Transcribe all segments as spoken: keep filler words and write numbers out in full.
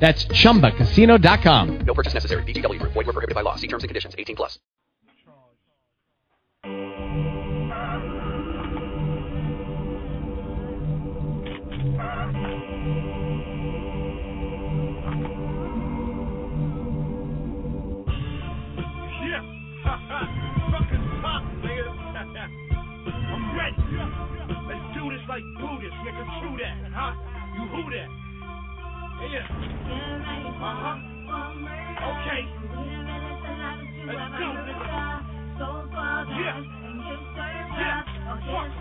That's Chumba Casino dot com. No purchase necessary. V G W Group. Void where prohibited by law. See terms and conditions. eighteen plus. Yeah. Fucking top, nigga. I'm ready. Let's do this like Buddhists, nigga. True that, huh? You who that? Yeah. Uh-huh. Okay. Let's do it. Yeah. Yeah. Fuck.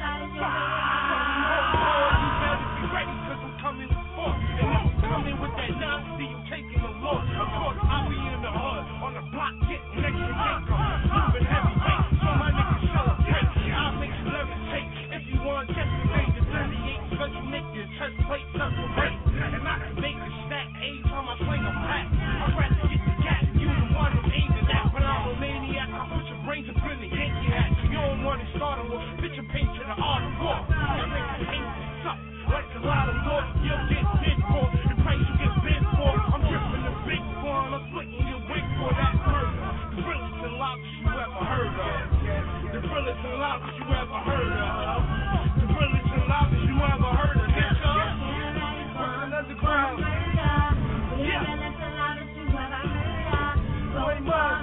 You better be ready, cause I'm coming forth. And I'm coming with that nasty, you taking the Lord. Of course, I'll be in the hood, on the block, getting extra income. Moving heavy weight, so my niggas celebrate. I'll make you levitate. If you want to test the age of thirty-eight, cause you make your chest plate separate. And I can make a snack every time I sling a pack. I'd rather get the cat, you the one who's aiming at. When I'm a maniac, I put your brains up in the Yankee hat. You don't want to start a war, bitch, you paint to the art of war. Your niggas hate this up, like a lot of law. You'll get bid for, the price you get bid for. I'm dripping the big one, I'm flicking your wig for that murder. The realest and loudest you ever heard of. The realest and loudest you ever heard of. The realest and loudest you ever heard of. Wow. Yeah. Wait, what?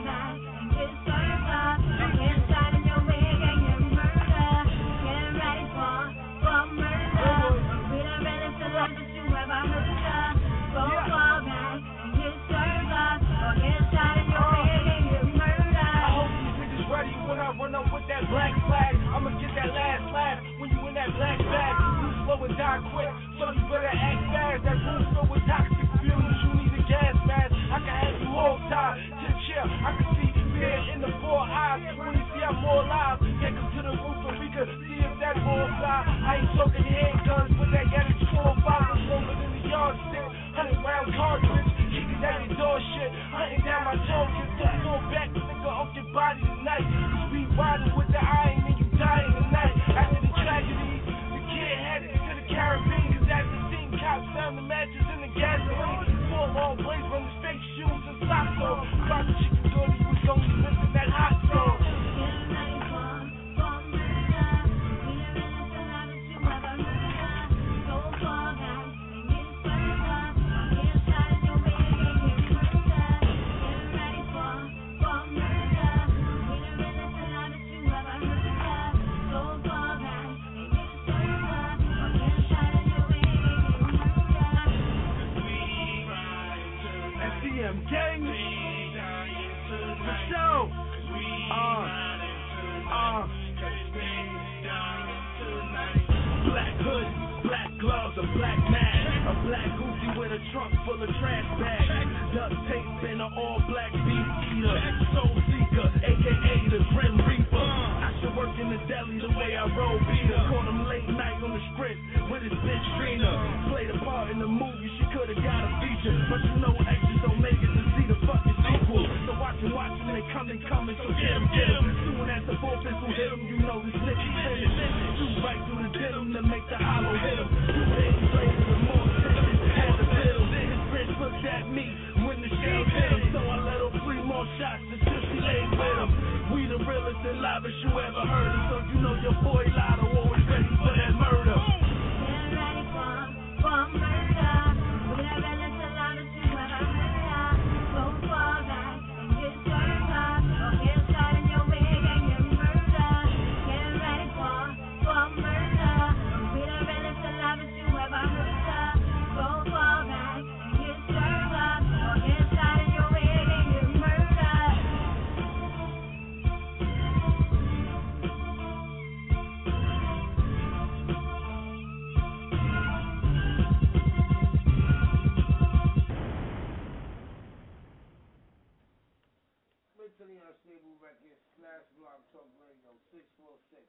label right here, Smash Blog Talk Radio, six four six,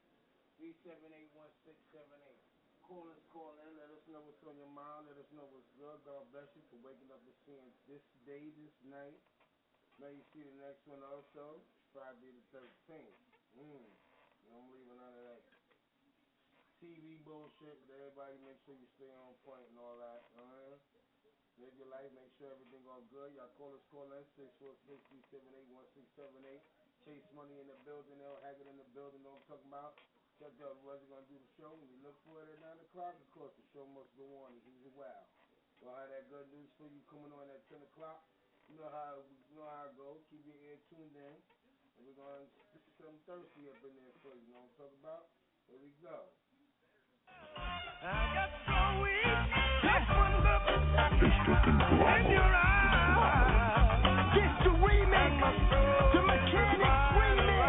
three seven eight, one six seven eight. Call us, call in, let us know what's on your mind, let us know what's good. God bless you for waking up and seeing this day, this night. Now you see the next one also, Friday the thirteenth. Mm. Don't leave none of that T V bullshit, but everybody make sure you stay on point and all that. Uh-huh. Live your life, make sure everything all good. Y'all call us, call in, six four six, three seven eight, one six seven eight. Chase Money in the building, L. Haggood in the building, know what I'm talking about. Check out, we wasn't going to do the show. We look for it at nine o'clock, of course. The show must go on. It's usually wild. We'll have that good news for you coming on at ten o'clock. You know how, you know how it goes. Keep your ear tuned in. And we're going to stick something thirsty up in there for you. You know what I'm talking about? Here we go. I got so weak. That's one look. In your eyes. It's the remix to Mechanics Remix.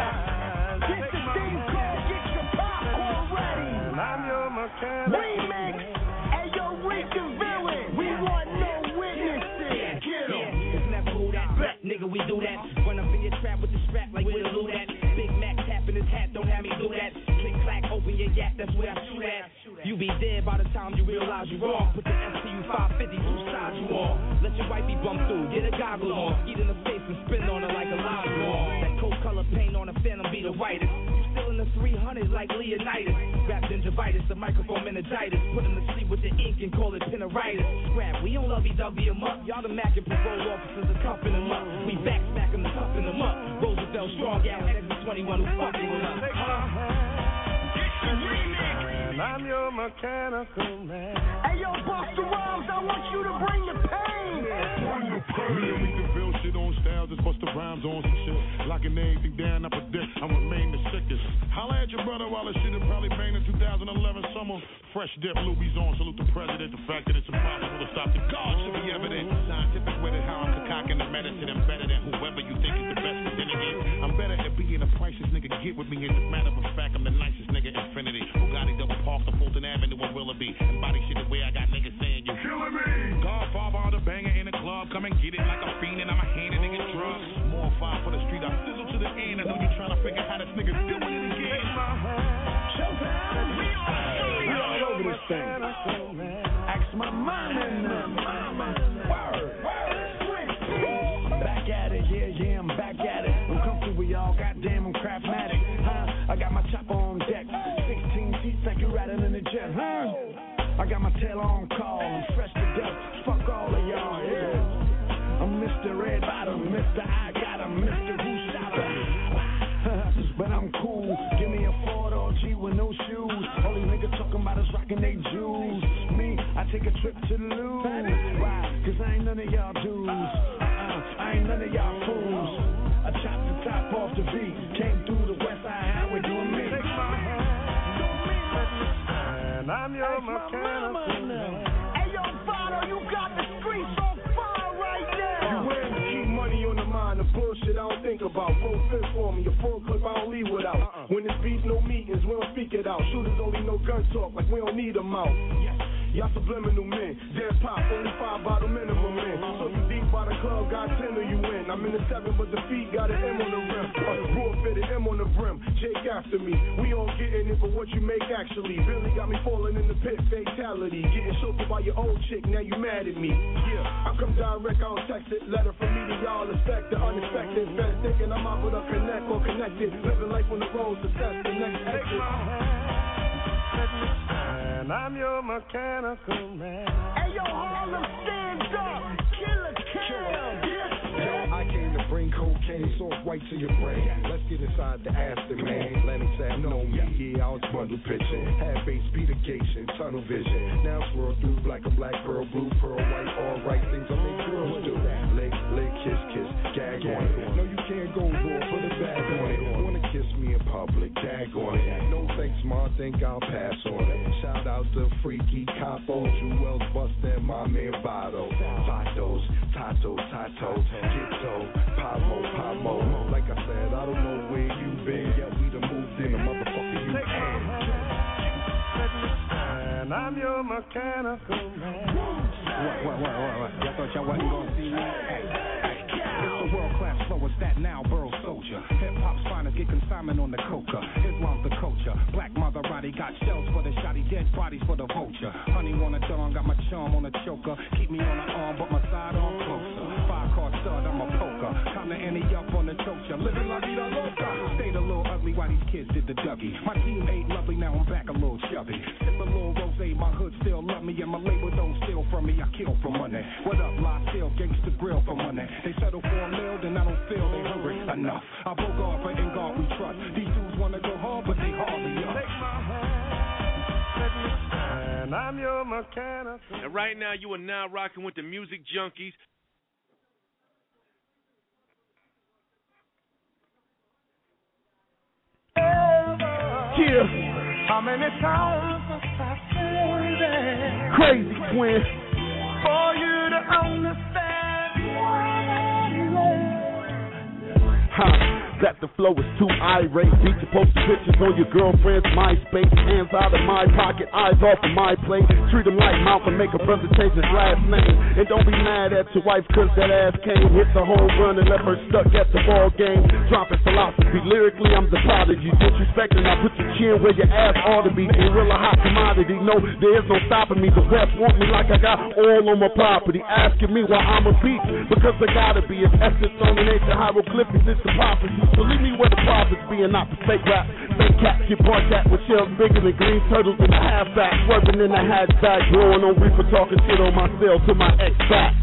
It's the thing called Get Your Pop Already. I'm your mechanic. Remix. And your Rick and villain. We want no witnesses. Kill him. It's never who that black nigga, we do that. When I'm in your trap with the strap like we do that. Big Mac tapping his hat, don't have me do that. Click clack, open your yak, that's where I shoot at. You be dead by the time you realize you're wrong. Put the M C U five fifty through side you all. Let your wife be bumped through, get a goggle on. Eat in the face and spin on her like a live ball. That coat color paint on a phantom be the whitest. Still in the three hundreds like Leonidas. Wrapped gingivitis, a microphone meningitis. Put him to sleep with the ink and call it pineritis. Scrap, we don't love E W him up. Y'all the Mac and parole officers are cuffing him up. We back smack him, cuffing him up. Roosevelt, strong out, X twenty-one, who's fucking with us. I'm your mechanical man. Hey yo, Busta Rhymes, I want you to bring the pain. Bring the pain. Yeah, we can real shit on styles, just Busta Rhymes on some shit. Locking anything down, I predict I remain the sickest. Holla at your brother while this shit is probably banged in two thousand eleven summer. Fresh dip, Louis on, salute the president. The fact that it's impossible to stop the God should be evident. Scientific with it, how I'm concocting the medicine. I'm better than whoever you think is the best within the game. I'm better at being a priceless nigga. Get with me, as a matter of fact, I'm the nicest nigga infinity. Bugatti double park to Fulton Avenue and Willoughby. And body shit the way I got niggas saying you killing me. Godfather on the banger in the club. Come and get it like a fiend and I'm a hand and nigga drugs. More fire for the street, I sizzle to the end. I know you trying to figure how this nigga's doing it again. Showtime, we are all over this thing. Ask my mom and my mama. Word, word, switch. Back at it, yeah, yeah, I'm back at it. I'm comfortable, y'all, goddamn, I'm craftmatic. Huh? I got my chopper on deck. Like you're riding in the jet, huh? I got my tail on call, I'm fresh to death, fuck all of y'all, yeah. I'm Mister Red Bottom, Mister I Got Him, Mister Who Shot Him. But I'm cool, give me a four-door G with no shoes. Only nigga talking about us rocking they jewels. Me, I take a trip to the loo. Why? Cause I ain't none of y'all dudes. Uh-uh, I ain't none of y'all fools. I chopped the top off the V, came through the West Side Highway doing me. I'm your Ask mechanical my mama. Hey yo, Vado, you got the streets on fire right now. You wear the key money on the mind, the bullshit I don't think about. Roll fit for me, a full clip I don't leave without. Uh-uh. When it's beef, no meetings, we don't speak it out. Shooters only no gun talk, like we don't need them out. Yes. Y'all subliminal men, dead pop, only five bottle minimum men. Uh-huh. So you deep by the club, got ten or you in. I'm in the seven, but the feet got an M on the rim. Raw fit an M on the brim, Jake after me. We all getting it for what you make actually. Really got me falling in the pit, fatality. Getting choked by your old chick, now you mad at me. Yeah, I come direct, I don't text it. Letter from me to y'all, expect the unexpected. Best thinking I'm out with a connect or connected. Living life on the road, success, the next exit. And I'm your mechanical man. Hey, yo, Harlem, stand up. Killer, kill. Yes, yo, I came to bring cocaine, soft white to your brain. Let's get inside the Aston, man. Atlantic Sav, know me. Yeah, I was bundle pitching. Half base, Peter Gates, and tunnel vision. Now swirl through black and black, pearl, blue, pearl, white. All right things I make girls do. Lick, lick, kiss, kiss, gag on it. No, you can't go raw for the bag on it. Wanna kiss me in public, gag on it. No thanks, ma, think I'll pass on it. Shout out to Freaky Capo, Jewel Buster, my man Vado. Vatos, Tato, Tato, Gito, Pablo, Pablo. Like I said, I don't know where you been, yet we done moved in a motherfucker you can. And I'm your mechanical man. What, what, what, what, what? Y'all thought y'all wasn't gonna see me? Hey, hey, hey, it's the world class flow, it's that now, bro, so culture. Hip-hop's finest get consignment on the coca. Islam's the culture. Black Maserati got shells for the shotty, dead bodies for the vulture. Honey on a dong, got my charm on a choker. Keep me on the arm, but my side arm closer. Five car stud, I'm a poker. Time to ante up on the choker. Living la vida loca. Stayed a little ugly while these kids did the Dougie. My team ain't lovely, now I'm back a little chubby. Sip a little rosé, my hood still love me, and my label don't steal from me. I kill for money. What up, lie still, gangsta grill for money. They settle for a meal, then I don't feel they hungry enough. I bogart for in God we trust. These dudes wanna go hard, but they hardly up. Take my hand, and I'm your mechanic. And right now, you are now rocking with the Music Junkies. Yeah. How many times must I say that? Crazy Quinn. For you to understand why I love you. That the flow is too irate. Beat you posting pictures on your girlfriend's MySpace. Hands out of my pocket, eyes off of my plate. Treat them like Malcolm, make a brother change his last name. And don't be mad at your wife, cause that ass came. Hit the home run and left her stuck at the ball game. Dropping philosophy, lyrically I'm the prodigy. Disrespecting, I put your chin where your ass ought to be. And real a hot commodity, no, there is no stopping me. The West want me like I got oil on my property. Asking me why I'm a beat, because I gotta be. It's essence on the nation, hieroglyphics, it's the prophecy. Believe me where the profits be and not the fake rap. Fake cats get barked at with shells bigger than green turtles in a halfback. Swerving in a hatchback, blowing on reefer, talking shit on myself to my ex back.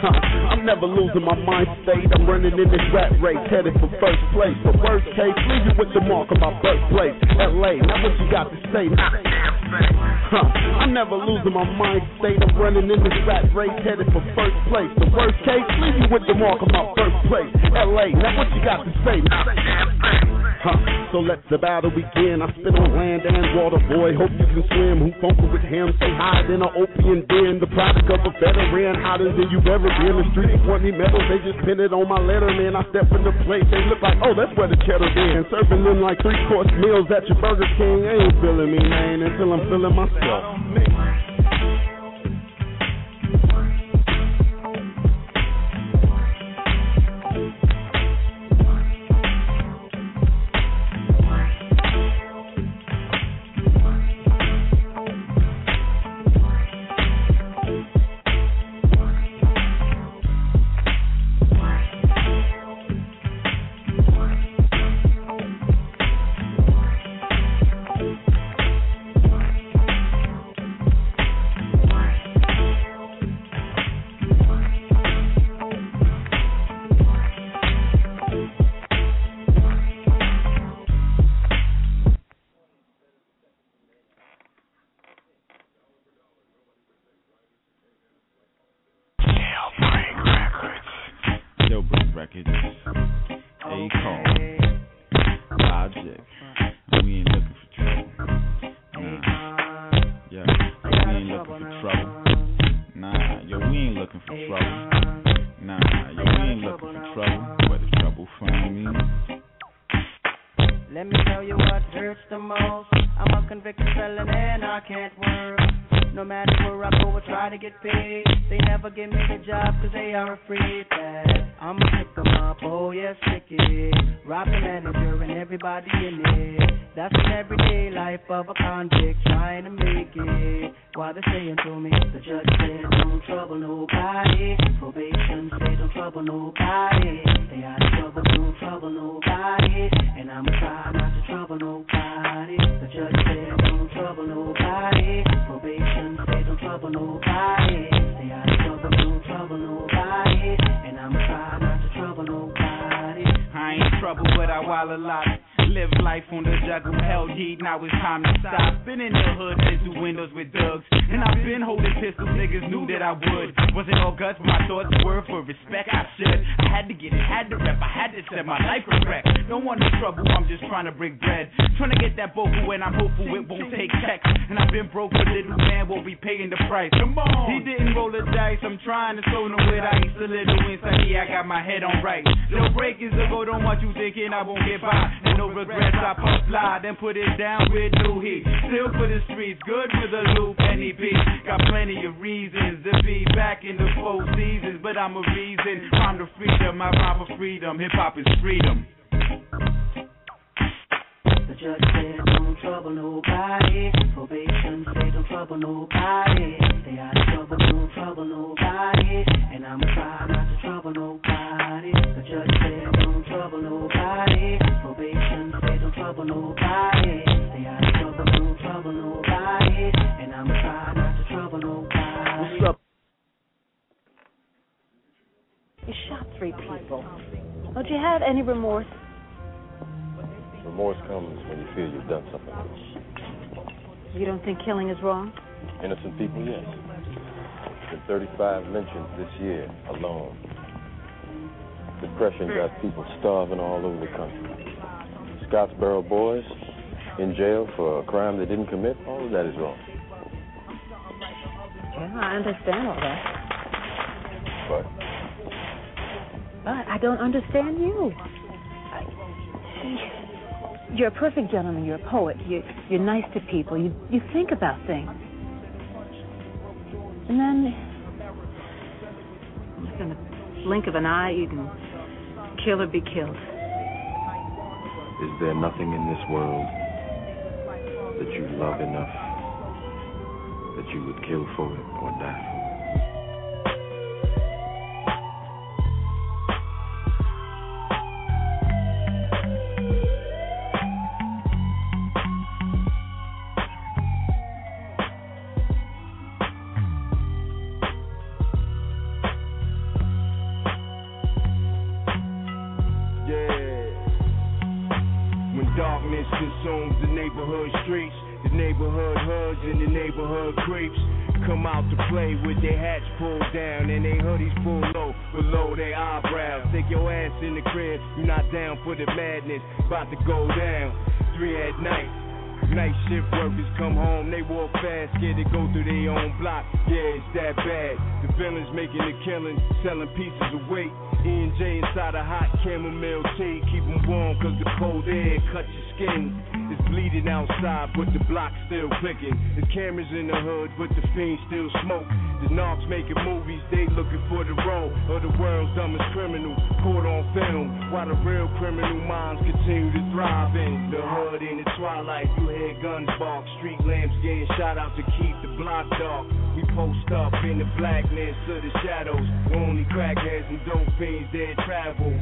Huh. I'm never losing my mind state. I'm running in this rat race, headed for first place. For worst case, leave you with the mark of my birthplace, L A. Now what you got to say? Not a damn thing. Huh. I'm never losing my mind state. I'm running in this rat race, headed for first place. For worst case, leave you with the mark of my birthplace, L A. Now what you got to say? Huh. So let the battle begin. I spit on land and water, boy. Hope you can swim. Who funkin' with him? Stay high in an opium den. The product of a veteran, hotter than you've ever been. The streets want me medals, they just pin it on my letter, man. I step in the place, they look like, oh, that's where the cheddar is. Serving them like three course meals at your Burger King. They ain't feeling me, man, until I'm feeling myself. Hip-hop is freedom. nobody. Probation, they don't trouble nobody. Stay out of trouble, don't trouble nobody. And I'ma try not to trouble nobody. The judge said don't trouble nobody. Probation, they don't trouble nobody. Stay out of trouble, don't trouble nobody. And I'ma try not to trouble nobody. What's up? You shot three people. Don't you have any remorse? Remorse comes when you feel you've done something wrong. You don't think killing is wrong? Innocent people, yes. There's been thirty-five lynchings this year alone. Depression got people starving all over the country. Scottsboro boys in jail for a crime they didn't commit, all of that is wrong. Yeah, I understand all that. But? But I don't understand you. I... You're a perfect gentleman. You're a poet. You, you're nice to people. You you think about things. And then, in the blink of an eye, you can kill or be killed. Is there nothing in this world that you love enough that you would kill for it or die for? About to go down, three at night. Night shift workers come home, they walk fast, scared to go through their own block. Yeah, it's that bad. The villains making the killing, selling pieces of weight. E and J inside a hot chamomile tea, keep them warm cause the cold air cuts your skin. It's bleeding outside, but the block's still clicking. There's cameras in the hood, but the fiends still smoke. The narcs making movies, they looking for the role of the world's dumbest criminal, caught on film, while the real criminal minds continue to thrive in the hood in the twilight. You hear guns bark, street lamps getting shot out to keep the block dark. We post up in the blackness of the shadows. Only crackheads and dope fiends that travel.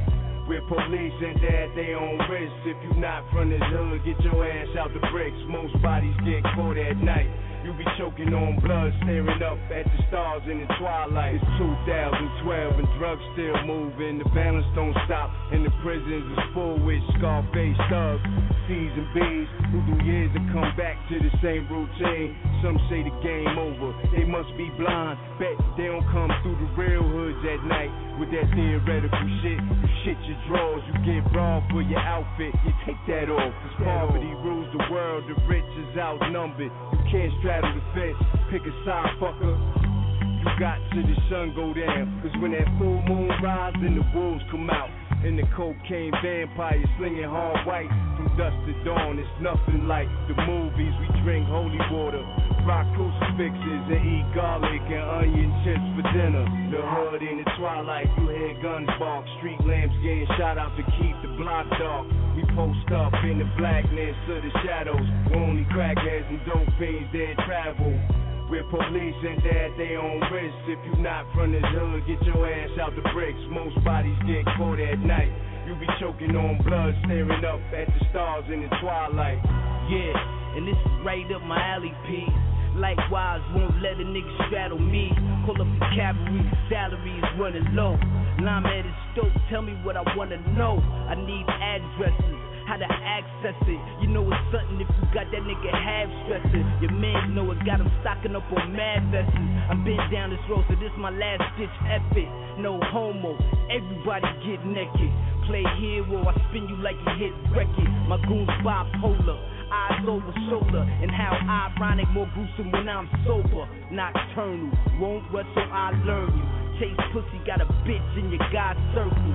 We're police and they're at their own risk. If you not from this hood, get your ass out the bricks. Most bodies get caught at night. You be choking on blood, staring up at the stars in the twilight. It's two thousand twelve and drugs still moving. The balance don't stop and the prisons is full with scar-faced thugs, C's and B's who do years and come back to the same routine. Some say the game over, they must be blind. Bet they don't come through the real hoods at night with that theoretical shit. You shit your drawers, you get raw for your outfit. You take that off. Cause poverty rules the world, the rich is outnumbered. You can't strap the fence, pick a side, fucker. You got till the sun go down. Cause when that full moon rise, then the wolves come out. And the cocaine vampires slinging hard white. From dusk to dawn, it's nothing like the movies. We drink holy water, rock crucifixes, and eat garlic and onion chips for dinner. The hood in the twilight, you hear guns bark. Street lamps getting shot out to keep the block dark. We post up in the blackness of the shadows. Only crackheads and dope fiends that travel. We're police and they're at their own risk. If you not from this hood, get your ass out the bricks. Most bodies get caught at night. You be choking on blood, staring up at the stars in the twilight. Yeah, and this is right up my alley, P. Likewise, won't let a nigga straddle me. Call up the cavalry, salaries running low. Lime at his stove, tell me what I wanna know. I need addresses, how to access it. You know it's something if you got that nigga half stressing. Your man know it, got him stocking up on mad vessels. I've been down this road, so this my last ditch effort. No homo, everybody get naked. Play hero, I spin you like a hit record. My goon's bipolar, eyes over shoulder. And how ironic, more gruesome when I'm sober. Nocturnal, won't rush so I learn you. Chase pussy, got a bitch in your god circle.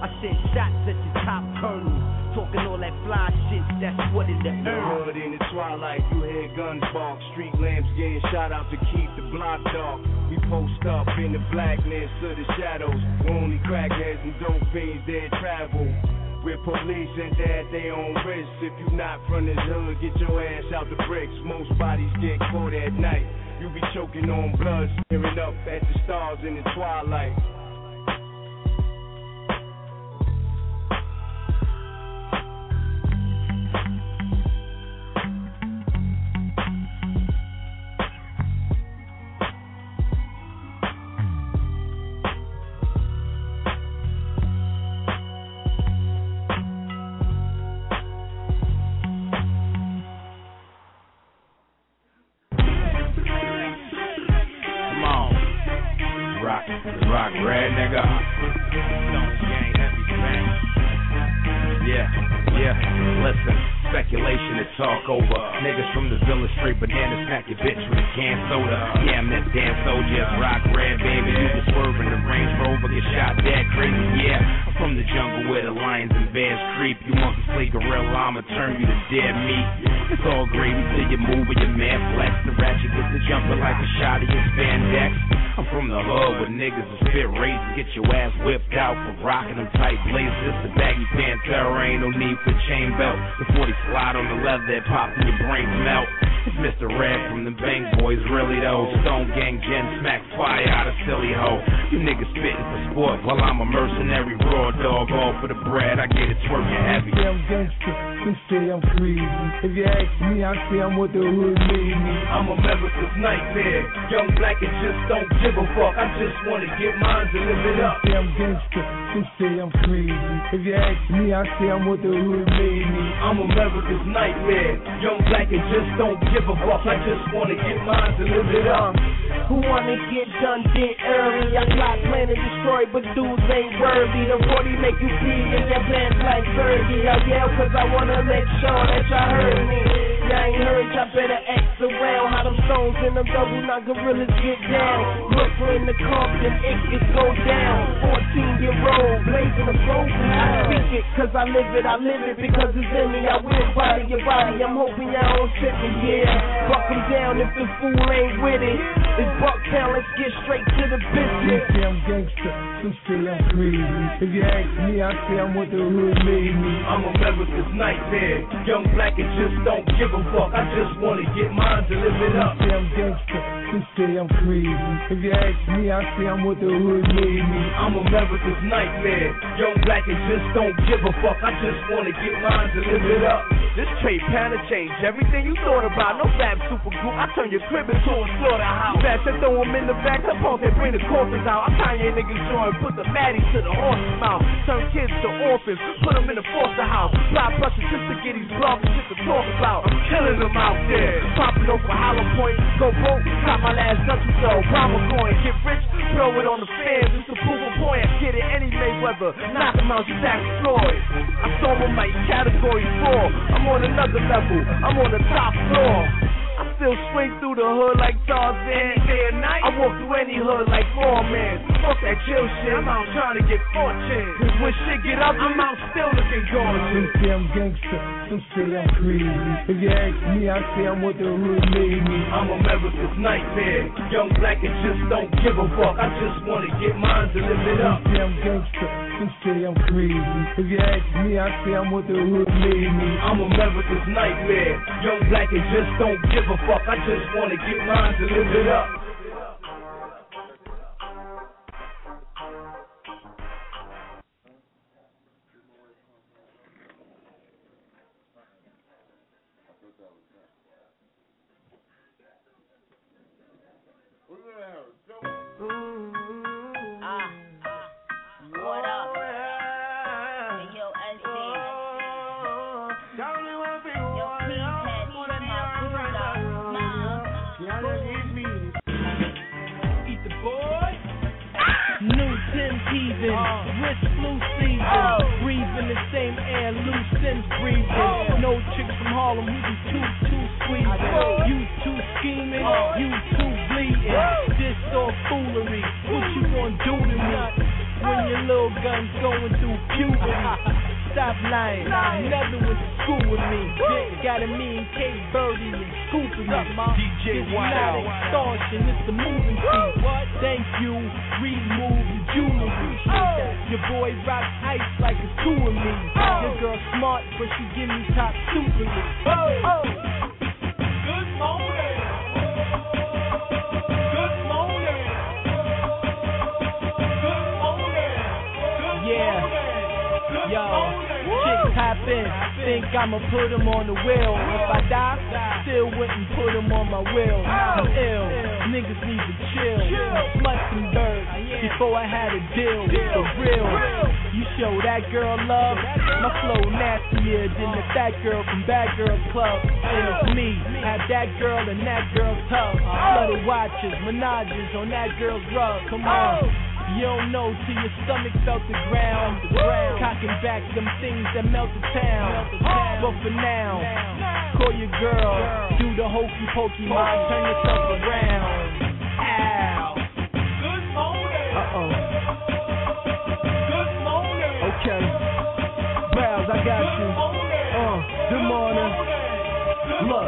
I sent shots at your top colonel. Talking all that fly shit, that's what is the earth. The hood in the twilight, you hear guns bark. Street lamps getting shot out to keep the block dark. We post up in the blackness of the shadows. Only crackheads and dope fiends that travel. with police and dad they on risk. If you not from this hood, get your ass out the bricks. Most bodies get caught at night. You be choking on blood, staring up at the stars in the twilight. stop lying. Never went to school with me. Got a mean cake birdie and scooping up my D J Wild. Extortion, it's the moving scene. Thank you, remove the jewelry. Your boy rocks ice like it's two of me. Your girl smart, but she give me top super. Oh, good morning. Good morning. Good morning. Yeah. Yo, chicks hop in. Think I'ma put them on the wheel. If I die, still wouldn't put them on my wheel. I'm ill. Niggas need to chill. Smuts and birds. Before I had a deal. For real. You show that girl love. My flow nastier than the fat girl from Bad Girl Club. And it's me. Have that girl and that girl's tough. Little watches, menages on that girl's rug. Come on. You don't know till your stomach felt the ground. Cocking back them things that melt the town. But for now, call your girl. Do the hokey pokey, ma. Turn yourself around. Ow. Good morning. Uh oh. Good morning. Okay. Browse, I got you. Uh, good morning. Look.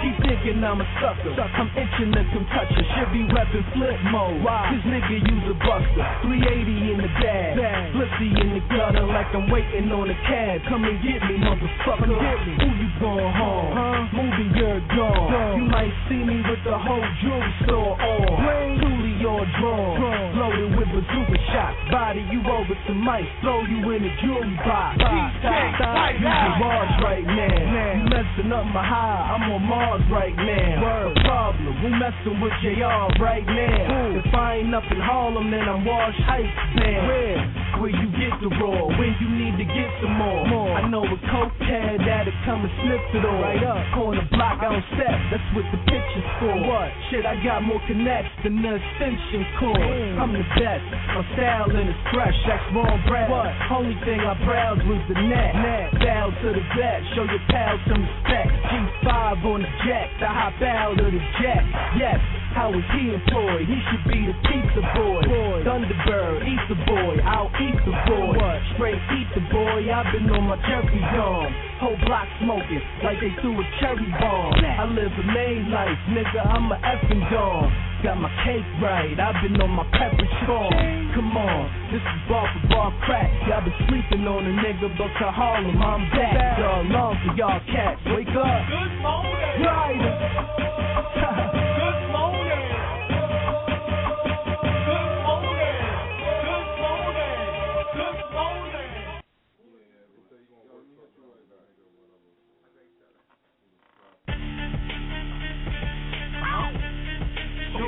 She thinking I'm a sucker. Suck, I'm itching to come touch her. Should be reppin' flip mode. Why? This nigga use a buster. three eighty in the bag. Blissy in the gutter like I'm waiting on a cab. Come and get me, motherfucker. Get me. Who you going home? Huh? Moving your dog. You might see me with the whole jewelry store on. Truly your drawn. Loaded with bazooka shots. Body you over to Mike. Throw you in the jewelry box. Stop, stop. You can watch right now. You messing up my high. I'm on Mars right now. Word. The problem, we messin' with J R right now. Ooh. If I ain't up in Harlem, then I'm washed ice down. Where? Where you get the raw, when you need to get some more. more. I know a cokehead that'll come and sniff it all. Right up, on the block on set, that's what the picture's for. What? Shit, I got more connects than the extension cord. Mm. I'm the best, my style and it's fresh, that's wrong breath. What? Only thing I browsed was the net. net. Bow to the vet, show your pals some respect. G five on the Jack, I hop out of the jack. Yes, how is he employed? He should be the pizza boy. boy. Thunderbird, eat the boy. I'll eat the boy. What? Straight eat the boy. I've been on my jerky dog. Whole block smoking like they threw a cherry bomb. I live a main life, nigga. I'm a effing dog. Got my cake right, I've been on my pepper storm. Come on, this is bar for bar crack. Y'all been sleeping on a nigga, but to Harlem, I'm back. Y'all long for y'all cats, wake up. Good morning. Right. Good morning. Good morning. Good morning. Good morning.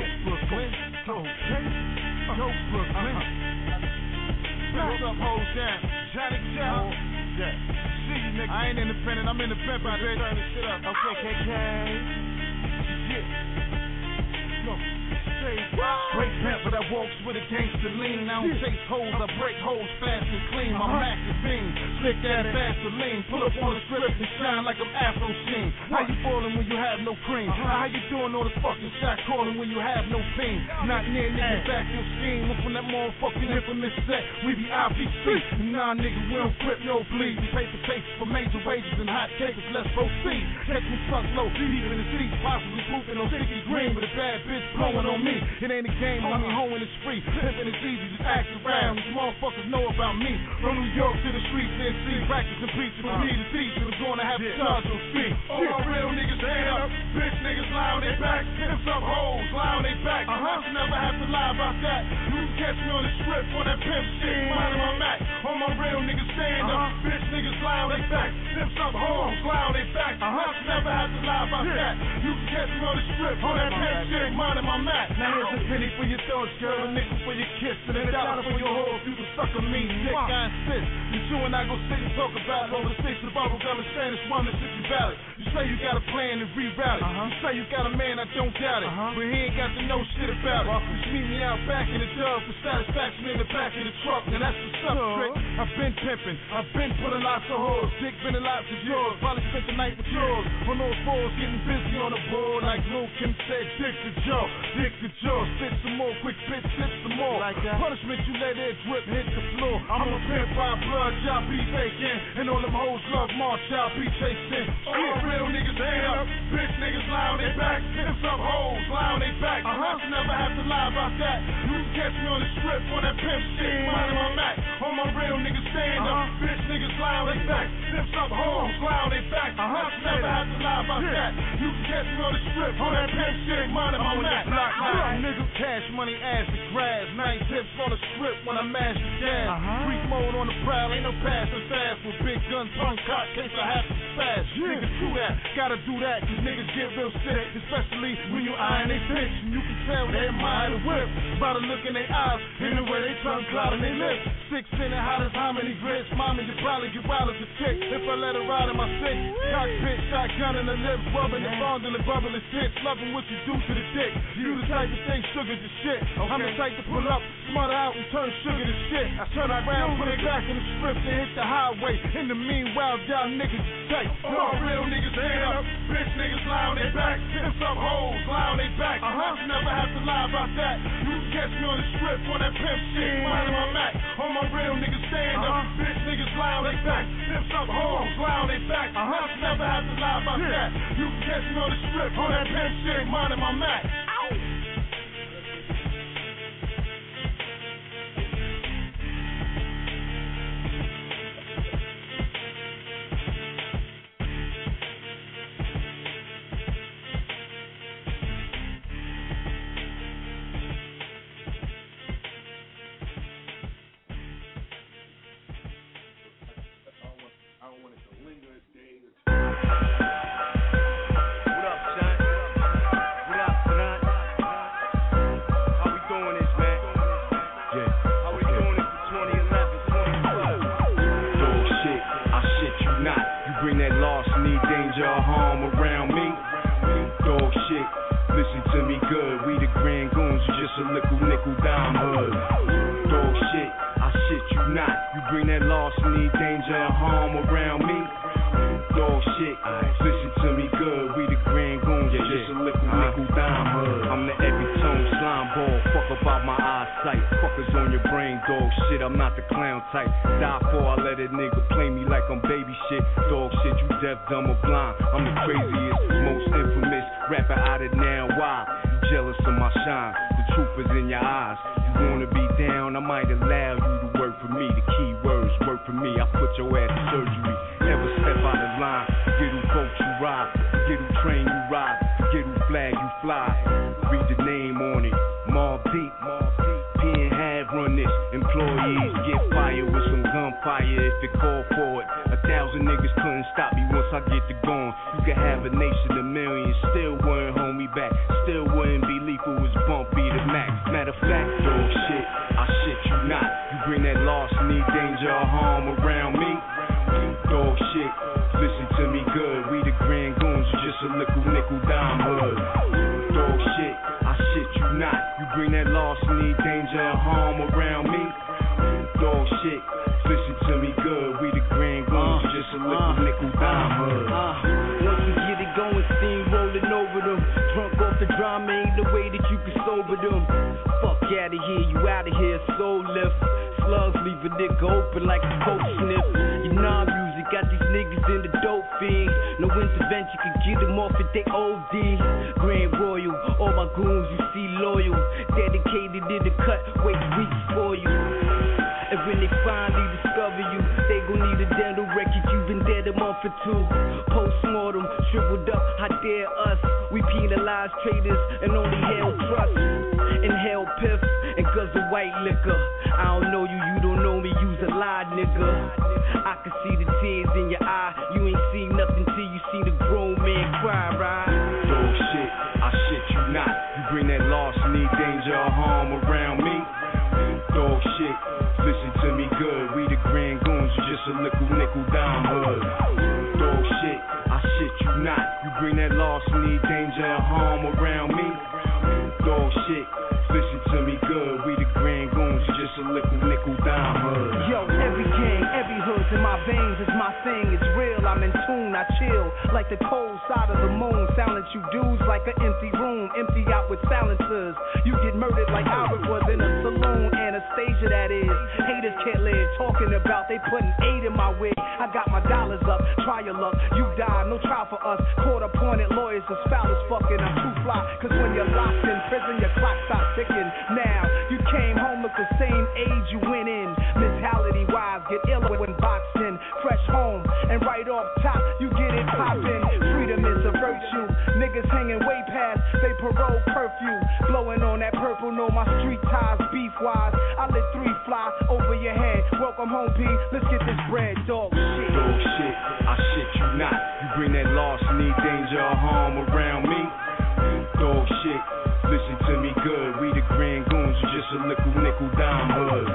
Good morning. So, Chase, no Brooklyn. Hold up, hold down. Try to tell. See you, nigga. I ain't independent, I'm independent. I just turn this shit up. Okay, K K. Yeah. No. Great pimp, but I walks with a gangster lean. I don't chase hoes, I break hoes fast and clean. My uh-huh. Mac is bean, slick that Vaseline. Pull up on the strip and shine like I'm Afro Sheen. How you ballin' when you have no cream? Uh-huh. How you doing all this fucking shot calling when you have no team? Not near niggas back in scheme. Up from that motherfucking infamous set, we be I P C. Nah, nigga, we don't grip no bleed. We pay for takes for major wages and hot takers. Let's proceed. Catch me stuck low, deep in the seat, possibly pooping on sticky green with a bad bitch blowing on me. It ain't a game, I mean, hoeing is free. Pimpin' is easy, just act around. These motherfuckers know about me. From New York to the streets, then see practice and preach. From me to teach, I'm gonna have to charge on feet. All my real niggas stand up. Bitch niggas lie on their back. Hips up hoes, lie on their back. I uh-huh. never have to lie about that. You can catch me on the strip for that pimp shit. Mind my Mac. All my real niggas stand uh-huh. up. Bitch niggas lie on their back. Hips up hoes, lie on their back. I uh-huh. never have to lie about yeah. that. You can catch me on the strip for that pimp shit. Mind my Mac. Now here's a penny for your thoughts, girl, a nickel for your kiss, and a dollar for your hoe if you can suck a mean dick. I insist that you and I go sit and talk about it over sticks of bubble gum and Spanish woman if you valid. You say you got a plan to reroute it. Uh-huh. You say you got a man, I don't doubt it, uh-huh. but he ain't got to know shit about it. Just meet me out back in the dub for satisfaction in the back of the truck, and that's what's up, uh-huh. Drake. I've been pimping, I've been pulling lots of hoes, dick been in lots of yours, probably spent the night with yours. on all fours, getting busy on the board. Like Lil' Kim said, dick to Joe, dick to Joe. Sit some more, quick spit, sit some more. Like that. Punishment, you let it drip, hit the floor. I'm a pimp by blood, y'all be faking. And all them hoes love March, y'all be chasing. All yeah. real niggas head up, bitch niggas lie on their back. And some hoes lie on their back. Uh-huh. I never have to lie about that. You can catch me on the strip on that pimp shit. Mind on my Mac, on my real niggas stand up. Uh-huh. Bitch niggas lie on their back. Them some hoes lie on their back. Uh-huh. I never have to lie about yeah. that. You can catch me on the strip on that pimp shit. Mind on my Mac. Right. Nigga cash money ass to grass. Nine tips on the strip when I mash the gas. Uh-huh. Freak mode on the prowl, ain't no passing fast. With big guns on cock, case I have to fast. Yeah. Niggas do that, gotta do that, cause niggas get real sick. Especially when you eyeing they bitch and you can tell they mind and whip by the look in their eyes, and the way they tongue cloud and they lips. Six in it, hot as how many grits? Mommy, you probably get wild as a chick if I let her ride in my six. Cockpit, shotgun in the lips, rubbing the bond in the bubble and shit. Loving what you do to the dick. You the type to say sugar to shit. Okay. I'm the type to pull up, smother out, and turn sugar to shit. I turn around, put it back in the strip, and hit the highway. In the meanwhile, y'all niggas tight. All no. real niggas head up, bitch niggas lie on their back. And some hoes lie on their back. Uh-huh. You never have to lie about that. You can catch me on the strip on that pimp shit. Mind on my Mac, on my real niggas stand up. Uh-huh. Bitch niggas lie on their back. Them some hoes lie on their back. Uh-huh. You never have to lie about yeah. that. You can catch me on the strip on that pimp shit. Mind on my Mac. It's my thing, it's real, I'm in tune. tone, I chill like the cold side of the moon. Silence you dudes like an empty room, empty out with silencers. You get murdered like I was in a saloon, Anastasia that is. Haters can't live, talking about they putting eight in my wig. I got my dollars up, trial up, you die, no trial for us. Court appointed lawyers is foul as fuck and I'm too fly. Cause when you're locked in prison, your clock stops ticking. Now, you came home with the same age you went in. Mentality wise, get ill when boxed in. Fresh home, and right off top, you get it poppin'. Freedom is a virtue. Niggas hanging way past, they parole curfew. Blowing on that purple, know my street ties beef wise. I let three fly over your head. Welcome home, P. Let's get this bread, dog shit. Dog shit, I shit you not. You bring that larceny, danger, or harm around me. Dog shit, listen to me good. We the Grand Goons, you just a little nickel dime hood.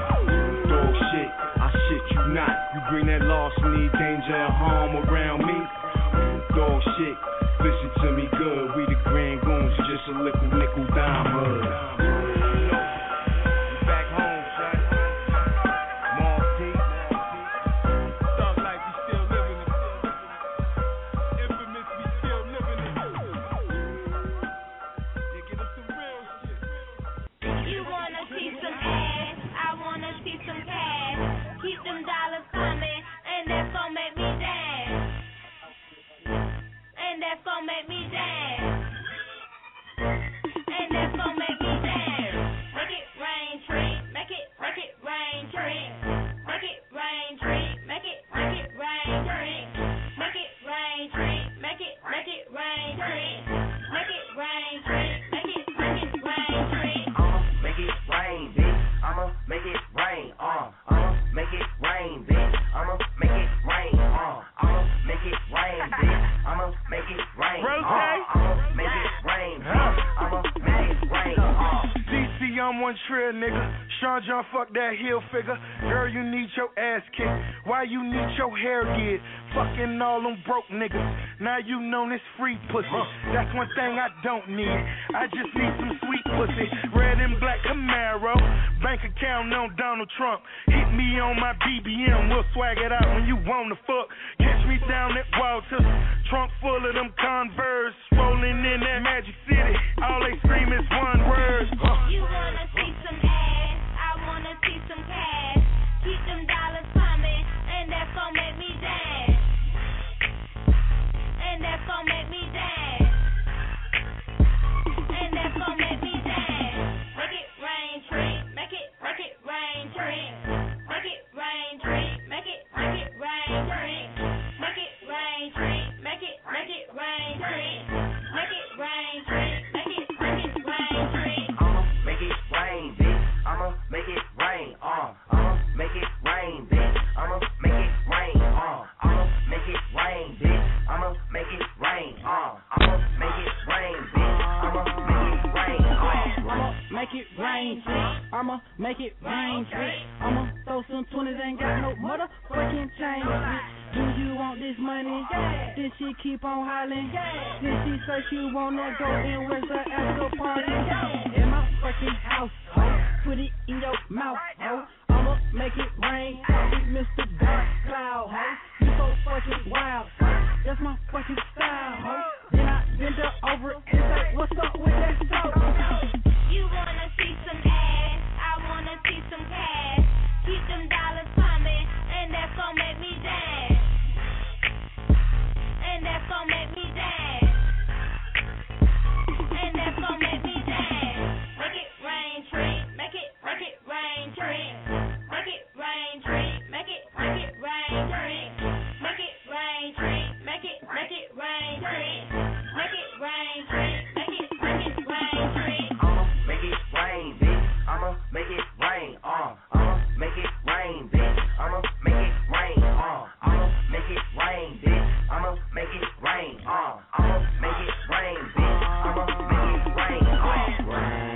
Dog shit, I shit you not. You bring that larceny, danger, and harm around me. Dog shit, listen to me good. We the Grand Goons, you just a little nickel dime hood. Fuck that heel figure, girl, you need your ass kicked. Why you need your hair get? Fucking all them broke niggas. Now you known as free pussy. That's one thing I don't need. I just need some sweet pussy. Red and black Camaro, bank account on Donald Trump. Hit me on my B B M, we'll swag it out when you wanna fuck. Catch me down at Walter's, trunk full of them Converse, rolling in that Magic City. All they scream is one word. You wanna see some ass? Keep some cash, keep them dollars coming, and that's gon' make me dance. And that's gon' make me dance. And that's gon' make me dance. Make it rain, drink, make it, make it rain, drink, make it rain, drink, make it, make it rain, drink, make it rain, drink, make it, make it rain, drink, make it rain, drink, make it, make it rain, drink. I'ma make it rain, bitch. I'ma make it. Uh, I'ma make it rain, bitch. I'ma make it rain. Uh, I'ma make it rain, bitch. I'ma make it rain. Uh, I'ma make it rain, bitch. I'ma make it rain. Uh, I'ma make it rain, bitch. I'ma make it rain, bitch. I'ma throw some twenties, ain't got no motherfucking change, bitch. Do you want this money? Yeah. Then she keep on hollering. Yeah. Then she say she wanna go in with her after party. Yeah. In my fucking house, oh, put it in your mouth, oh. I'ma make it rain, oh. Mister Dark Cloud, oh. You so fucking wild, oh. That's my fucking style, oh. Then I bend her over and say, what's up with that soul? You wanna see some ass? I wanna see some cash. Keep them dollars coming, and that's gon' make me dance. And that's gon' make me dance. And that's gon' make me dance. Make it rain, drink. Make it, make it rain, drink. Make it rain, drink. Make it, make it rain, drink. Make it rain, drink. Make it, make it rain, drink. Make it rain, drink. Make it, make it rain, drink. I'ma make it rain, bitch. I'ma make it rain. Uh, I'ma make it rain, bitch. I'ma make it rain. Uh, I'ma make it rain, bitch. I'ma make it rain, uh, I'ma make it rain, bitch, I'ma make it rain, uh. Rain,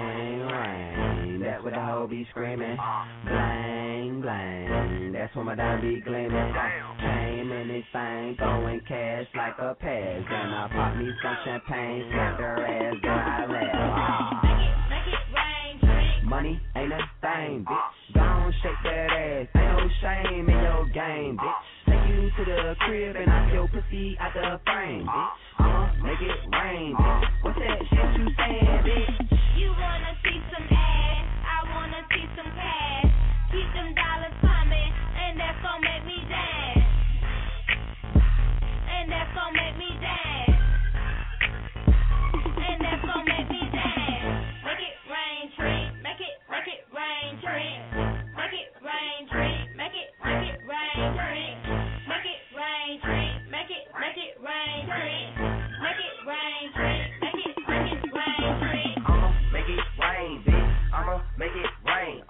rain, that's what the hoe be screaming, uh. Bling, bling, that's what my dime be gleaming, uh. Came in this thing, going cash like a pass, and I pop me some champagne, smack her ass, girl, I laugh, uh. Make it, make it rain, drink. Money ain't a thing, bitch, don't shake that ass, ain't no shame in your game, bitch, take you to the crib and I feel pussy fifty out the frame, bitch. Uh, make it rain, bitch. What's that shit you saying, bitch? You wanna see some ass? I wanna see some cash. Keep them dollars coming, and that's gonna make me dance. And that's gonna make me dance. And that's gonna make me dance. Make it rain, Drake. Make it, make it rain, Drake. Make it rain, Drake. Make it, make it rain, Drake. Make it rain, Drake. Make it, make it rain, Drake. Make it rain, Drake. Make it, make it rain, Drake. I'ma make it rain,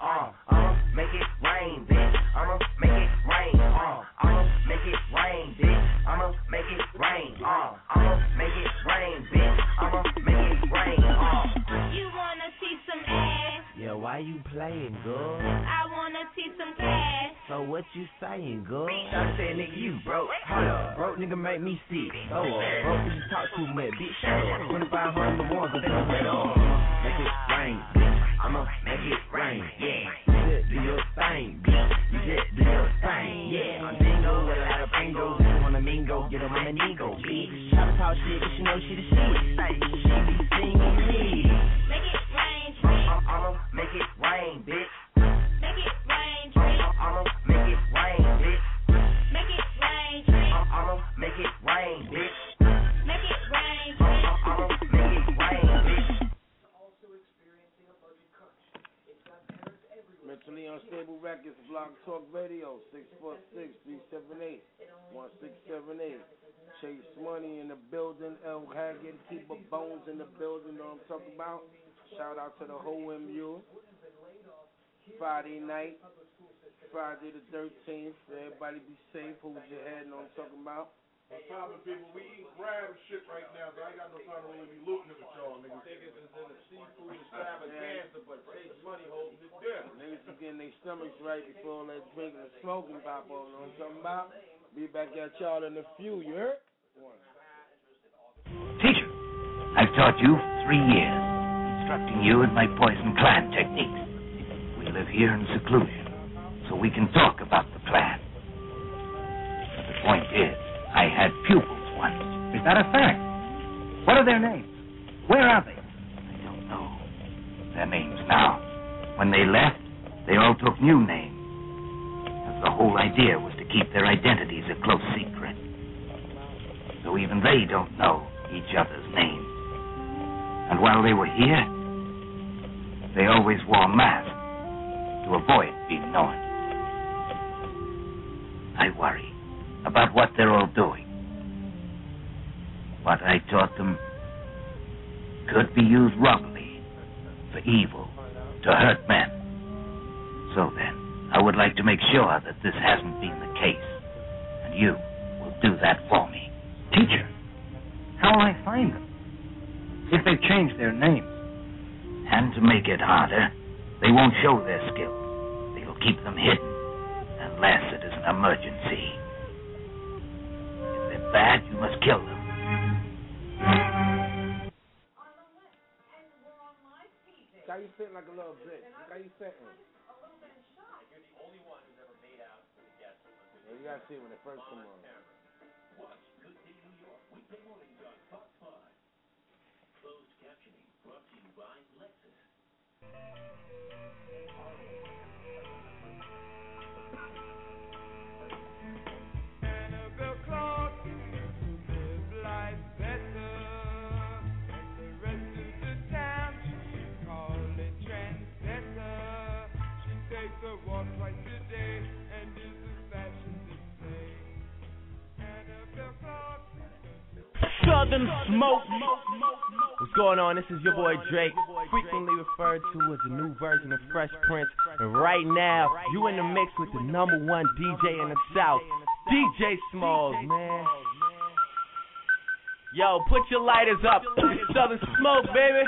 bitch. I'ma make it rain. Uh, I'ma make it rain, bitch. I'ma make it rain. Uh, I'ma make it rain, bitch. I'ma make it rain. Uh, I'ma make it rain, bitch. I'ma make it rain. Uh. You wanna see some ass? Yeah, why you playing, girl? I wanna see some cash. So what you saying, girl? Stop saying, nigga, you broke. Hold up, broke nigga make me sick. So uh, broke cause you talk too much, bitch. Shut up. twenty-five hundred the ones I'm thinking right on. Make it rain, bitch. I'ma make it rain, yeah. You just do your thing, bitch. You just do your thing, yeah. I'm dingo with a lot of pringles. If you wanna mingo, get a woman ego, bitch. Try to talk shit, cause you know she the shit. She be singing me. Make it rain, bitch. I'm, I'ma make it rain, bitch. Make it rain, bitch. I'ma make it rain, bitch. Make it rain, bitch. I'ma make it rain, bitch. Make it rain, bitch. I'ma make it rain, bitch. Mentally Unstable Records, Block Talk Radio, six four six, three seven eight, one six seven eight. Chase Money in the building, L. Haggood, keep a bones in the building, know what I'm talking about? Shout out to the whole M U. Friday night, Friday the thirteenth, everybody be safe, hold your head, know what I'm talking about? What's poppin', people? We eat crab shit right now, but I ain't got no time to really be looting it with y'all, niggas. Niggas is in the seafood extravaganza, but Chase Money holding it down. Niggas is getting their stomachs right before all that drinking and smoking pop on, know what I'm talking about? Be back at y'all in a few, you heard? One. Teacher, I've taught you three years, instructing you in my poison clan techniques. We live here in seclusion, so we can talk about the plan. But the point is, I had pupils once. Is that a fact? What are their names? Where are they? I don't know their names now. When they left, they all took new names. Because the whole idea was to keep their identities a close secret. So even they don't know each other's names. And while they were here, they always wore masks to avoid being known. I worry about what they're all doing. What I taught them could be used wrongly for evil to hurt men. So then, I would like to make sure that this hasn't been the case, and you will do that for me. Teacher, how will I find them? If they've changed their names. And to make it harder, they won't show their skills. They will keep them hidden unless it is an emergency. Bad, you must kill them. How you sitting like a little bitch? How you sitting? You're the only one who's ever made out with a guest. You gotta see when it first come on. Watch Good Day New York weekday mornings on Fox Five. Closed captioning brought to you by Lexus. And of the clock. Walk like today, and is a fashion display. And of the clock, Southern Smoke. What's going on? This is your boy Drake, frequently referred to as the new version of Fresh Prince. And right now, you in the mix with the number one D J in the South, D J Smalls, man. Yo, put your lighters up. Southern Smoke, baby.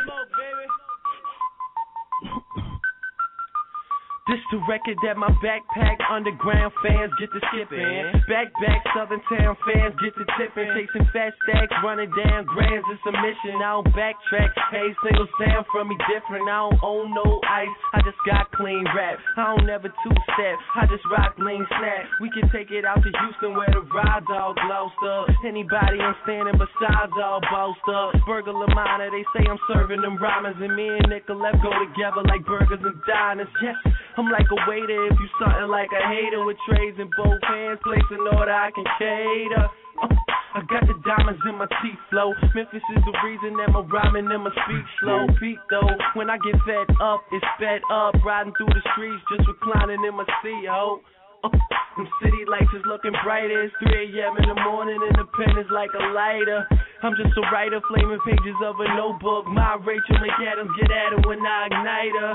This the record that my backpack underground fans get to sippin'. Backpack southern town fans get to tippin'. Chasing fat stacks, running down grands, it's a mission. I don't backtrack, hey, single sound from me different. I don't own no ice, I just got clean rap. I don't never two-step, I just rock lean snap. We can take it out to Houston where the ride dog glossed up. Anybody I'm standing besides all bossed up. Burglar minor, they say I'm serving them rhymers. And me and Nicolette go together like burgers and diners, yes. I'm like a waiter if you something like a hater with trays in both hands, placing order I can cater. Uh, I got the diamonds in my teeth flow. Memphis is the reason that my rhyming and my speech slow. Peak though, when I get fed up, it's fed up. Riding through the streets, just reclining in my seat, ho. Uh, them city lights is looking brighter. It's three a.m. in the morning and the pen is like a lighter. I'm just a writer, flaming pages of a notebook. My Rachel McAdams, get at her when I ignite her.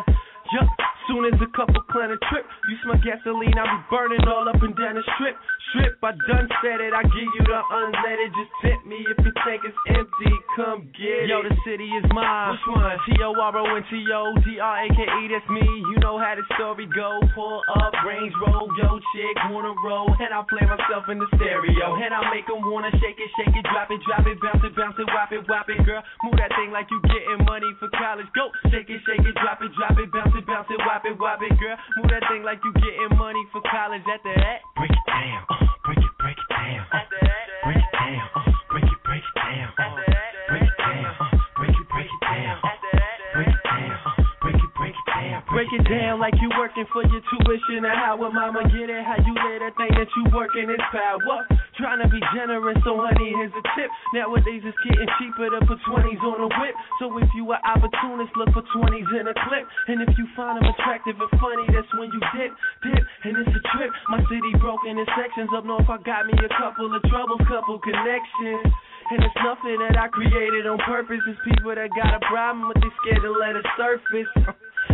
Yup, soon as a couple plan a trip. Use my gasoline, I be burning all up and down the strip. Strip, I done said it, I give you the unleaded. Just tip me if your tank is empty, come get it. Yo, the city is mine. Which one? T O R O N T O D R A K E, that's me. You know how the story go. Pull up, range roll, yo chick, wanna roll. And I play myself in the stereo. And I make them wanna shake it, shake it, drop it, drop it, bounce it, bounce it, whop it, whop it. Girl, move that thing like you getting money for college. Go, shake it, shake it, drop it, drop it, bounce it. Bounce it, whop it, whop it, girl. Move that thing like you getting money for college. After that, break it down, uh, break it, break it down. After that, break it down, uh, break it, break it down. After that, break it down, uh, break it, break it down. After that, break it down, uh, break it, break it down. Break it down like you working for your tuition. And how will mama get it? How you lay that thing that you working is power. Trying to be generous, so honey, here's a tip. Nowadays it's getting cheaper to put twenties on a whip. So if you are opportunist, look for twenties in a clip. And if you find them attractive and funny, that's when you dip, dip, and it's a trip. My city broken in sections. Up north I got me a couple of troubles, couple connections. And it's nothing that I created on purpose. It's people that got a problem, but they scared to let it surface.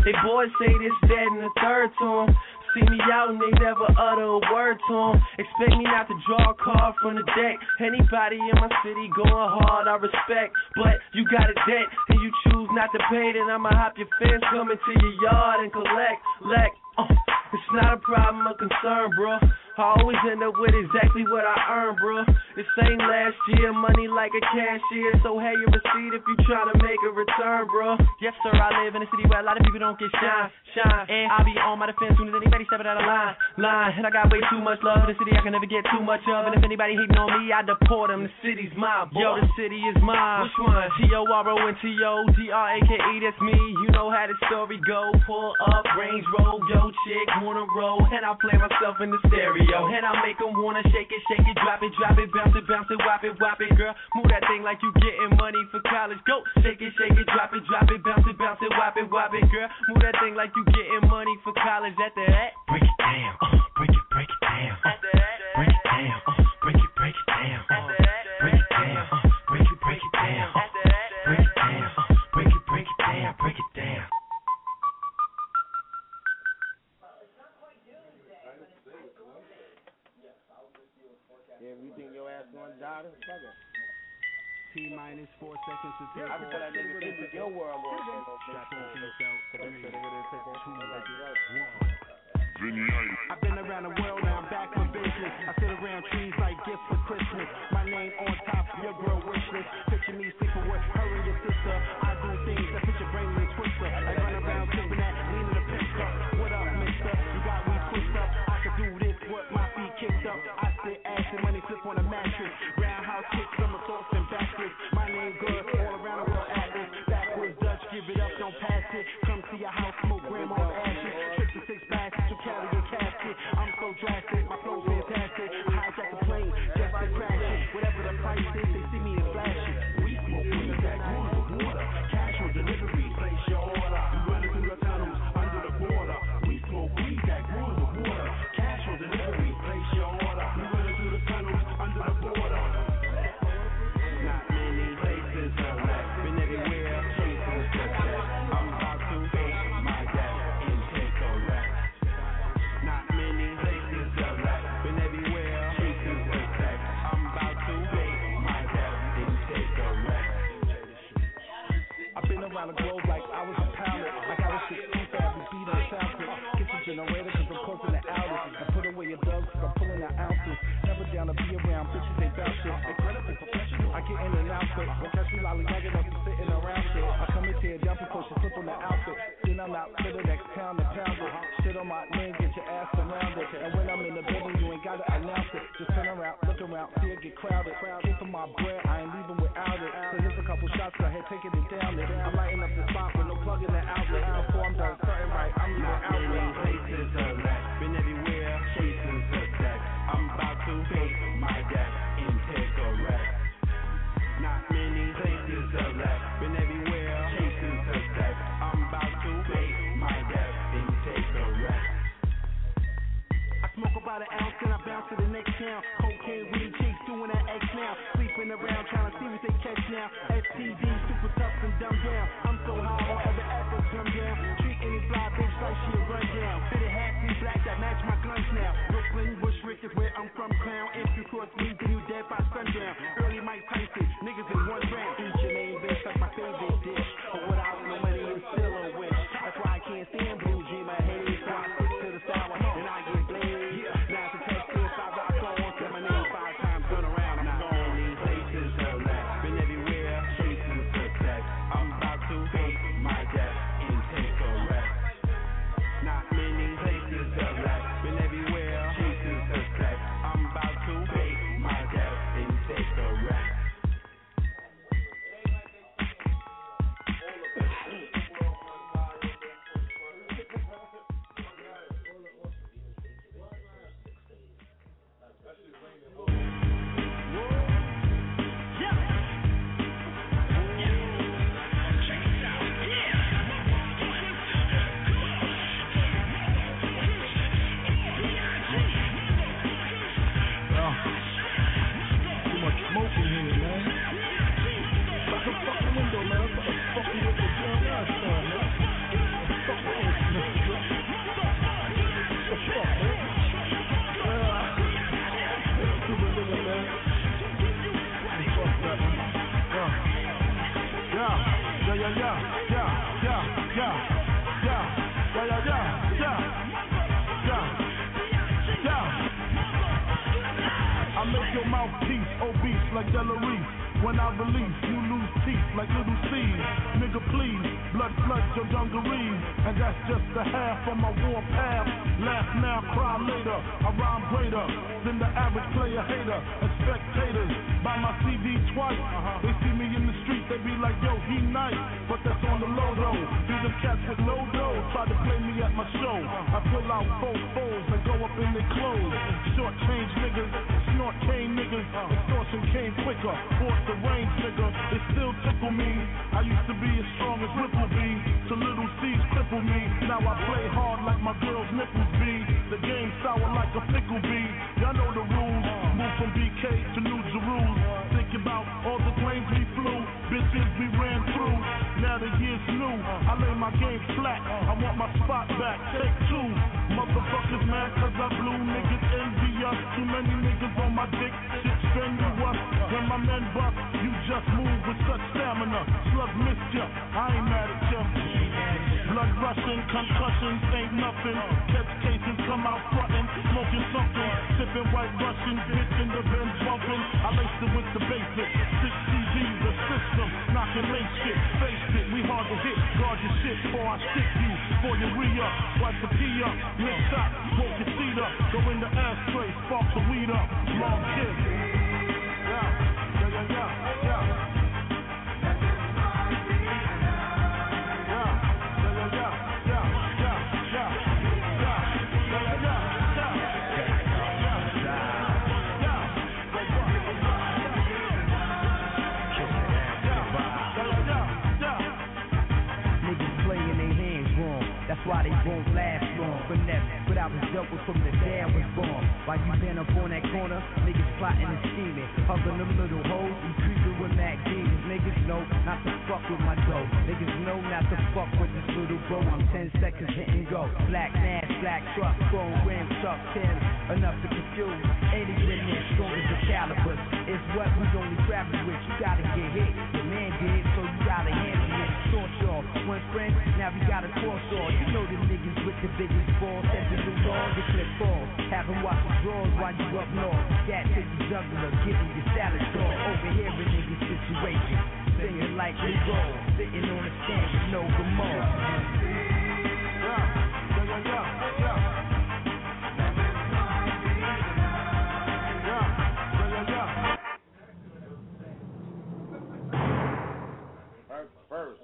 They boys say this, that, and the third to them. See me out and they never utter a word to them. Expect me not to draw a card from the deck. Anybody in my city going hard, I respect. But you got a debt and you choose not to pay, then I'ma hop your fence, come into your yard and collect. Lack, uh, it's not a problem or concern, bro. I always end up with exactly what I earn, bro. This ain't last year, money like a cashier. So have your receipt if you tryna make a return, bro. Yes, sir, I live in a city where a lot of people don't get shine, shine. And I be on my defense soon as anybody stepping out of line, line. And I got way too much love for the city, I can never get too much of. And if anybody hating on me, I deport them. The city's mine, boy. Yo, the city is mine. Which one? T O R O N T O D R A K E, that's me. You know how the story go. Pull up, range roll, yo chick, wanna roll. And I play myself in the stereo. And I make them wanna shake it, shake it, drop it, drop it, bounce it, bounce it, whop it, whop it. Girl, move that thing like you getting money for college. Go, shake it, shake it, drop it, drop it, bounce it, bounce it, whop it, whop it. Girl, move that thing like you getting money for college. After that, break it down, uh, break it, break it down. Uh, break it down, uh, break it, break it down. Uh, break it down, uh, break it, break it down. Uh, break it down, uh, break it, break it down, break it down. Yeah, if you think your ass gonna die, that's bugger. T minus four seconds to zero. I just thought I didn't think it's your world, Lord. Shut your face out. Three, two, one. I've been around the world, now I'm back on business. I sit around trees like gifts for Christmas. My name on top, your girl wishlist. Picture me sleeping with her and your sister. I do things that put your brain in a twister. I run around flipping that, leaning the pick up. What up, mister? You got me pushed up. I can do this, what my feet kicked up. I sit ass and money flip on a mattress. Roundhouse kicks, somersaults and backwards. My name good, all around the world atlas. Backwards Dutch, give it up, don't pass it. Come to your house, smoke grandma's ashes. Trip to six bags. I'm so drastic, my flow's fantastic. I hijack the plane, just to crash it. Whatever the price is, they see me in flashes. We smoke weed, that groove of water. Cash on delivery, place your order. We run it through the tunnels, under the border. We smoke weed, that groove of water. Cash on delivery, place your order. We run it through the tunnels, under the border. Not many places are left. Been everywhere, chasing success. I'm about to face my death and take a rest. I've been around the globe like I was a pilot, like I was sixteen, I was beat on Southwick. Kitchen No way to come from close to the outer. I put away your dogs cause I'm pulling out ounces. Never down to be around bitches, they bout shit. Incredibly professional, I get in and out quick. Don't catch me lollygagging, don't be sitting around shit. I come and tear down before she slip on the outfit. Then I'm out to the next town to pound it. Shit on my lane, get your ass around it. And when I'm in the building, you ain't gotta announce it. Just turn around, look around, see it get crowded. Came for my bread, I ain't leaving without it. So here's a couple shots, go ahead, taking it down it. I'm lighting up the spot with no plug in the outlet. Before I'm done starting right, I'm in the outlet. Places of that, been everywhere, chasing success. I'm about to take my death and take a rest. Not many places of that, been everywhere, chasing success. I'm about to take my death and take a rest. I smoke about an ounce and I bounce to the next town. Cocaine, weed, cheeks, doing that X now. Sleeping around, trying to see what they catch now. S T D, super tough and dumb down. I'm so high on other efforts, dumb down. Treat any fly bitch like she a run down. Fitted hat, three black that match my guns now. Brooklyn, Bushwick is where I'm from, clown. If you cross me, then you dead by sundown. Early Mike Tyson, niggas in one round. Eat your name, bitch, like my favorite dish. But without no money, it's still a wish. That's why I can't stand blue dream, I hate it. So I stick to the sour, and I get blazed. Yeah. Now to Texas, I rock on, get my name five times, turn around. I'm not going these places, hell no. Been everywhere, chasing success. I'm about to hate my death and take a rest. Not many places of that, been everywhere, chasing success. I'm about to hate my death and take a rest. Now we got a cross off. You know the niggas with the biggest balls. Every new dog, you clip balls. Have him watch the drawers while you up north. Gas is the juggler, giving you salad draw. Over here in niggas' situation, singing like we roll. Sitting on a stand with no remorse. Yeah, yeah, yeah, yeah. First.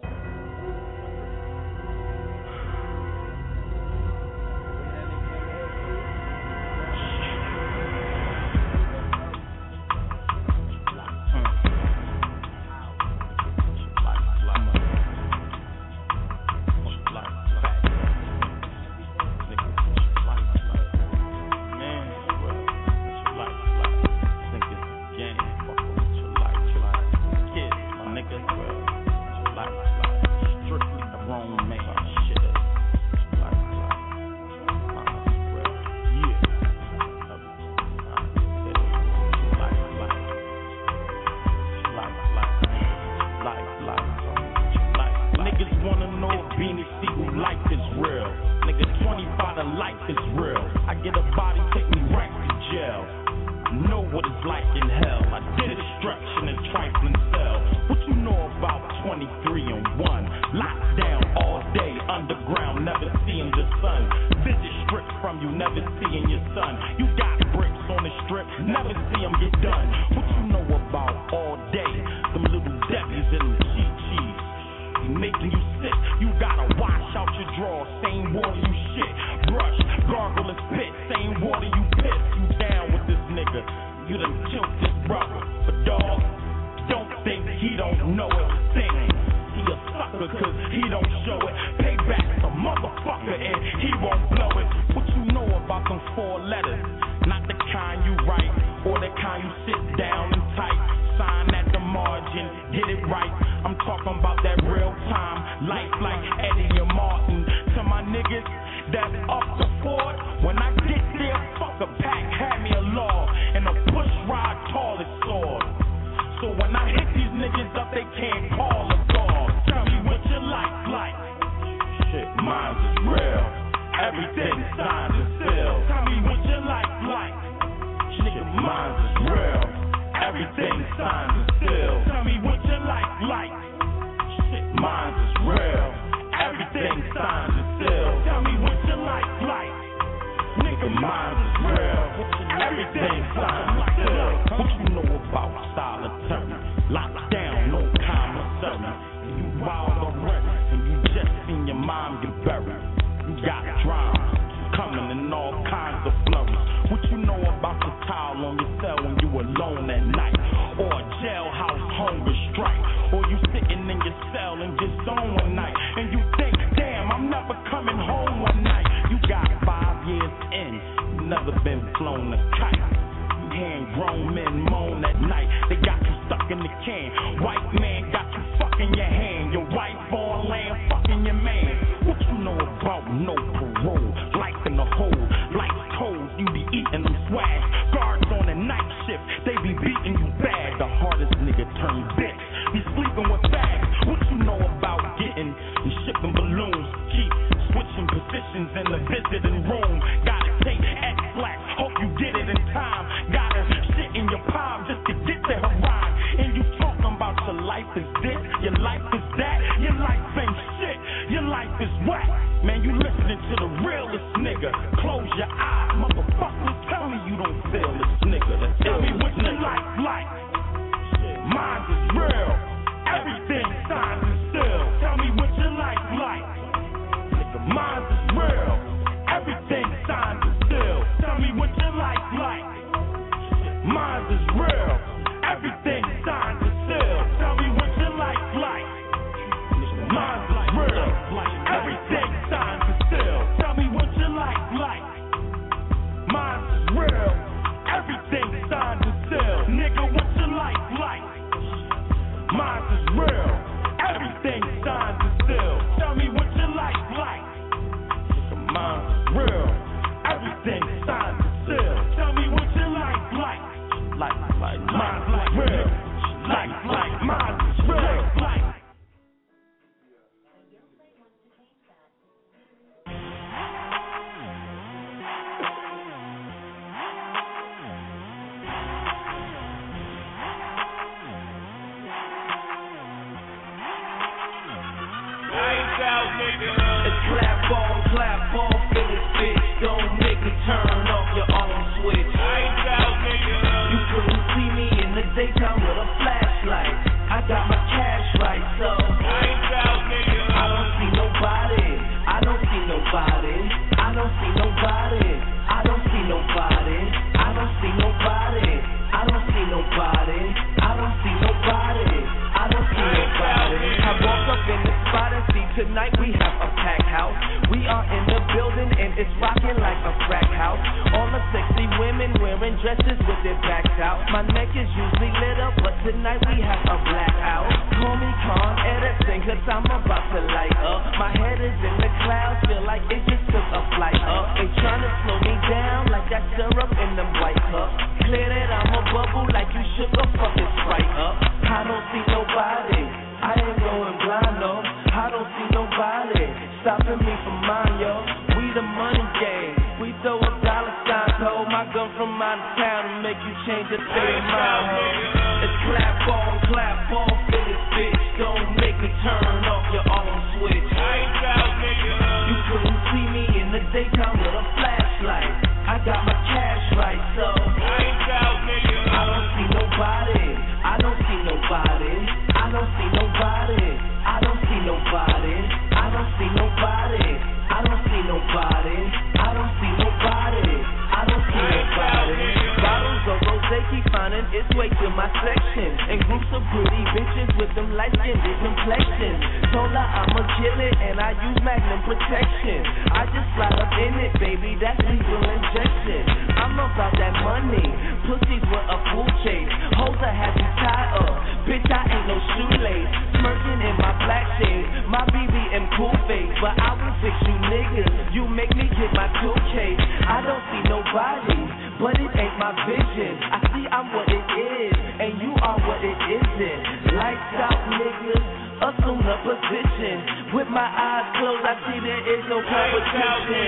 When It's clap on, clap off in this bitch. Don't make me turn off your own switch. You couldn't see me in the daytime with a flashlight. I got my cash right, so I don't see nobody. I don't see nobody. I don't see nobody. I don't see nobody. I don't see nobody. I don't see nobody. I don't see nobody. I don't see nobody. I walk up in the spot and see tonight we have a packed house. We are in the building and it's rocking like a crack house. All the sexy women wearing dresses with their backs out. My neck is usually lit up, but tonight we have a blackout. Call me Con Edison, cause I'm about to light up. My head is in the clouds, feel like it just took a flight up. They tryna slow me down like that syrup in them white cups. Clear that I'm a bubble like you shook a fucking Sprite up. I don't see nobody, I ain't going blind, no. I don't see nobody stopping me from mine, yo. We the money gang, we throw a dollar sign. Hold my gun from out of town and make you change your thing, mind, ho. It's clap on, clap off in this bitch. Don't make me turn off your own switch. You couldn't see me in the daytime with a flashlight. I got my cash right, so I don't see nobody. I don't see nobody. I don't see nobody. I don't see nobody. I don't see nobody. I don't see nobody. I don't see nobody. I don't see nobody. Bottles of rosé keep finding its way to my section, and groups of pretty bitches with them light-skinned complexions. Told her I'ma kill it, and I use Magnum protection. I just slide up in it, baby. That's lethal injection. I'm about that money. Pussies with a pool chase. Hoes are happy tie up. Bitch, I ain't no shoelace. Smirking in my black shade. My B B M cool face. But I will fix you niggas. You make me get my cool case. I don't see nobody, but it ain't my vision. I see I'm what it is, and you are what it isn't. Lights out, niggas. Assume the position. With my eyes closed, I see there is no competition.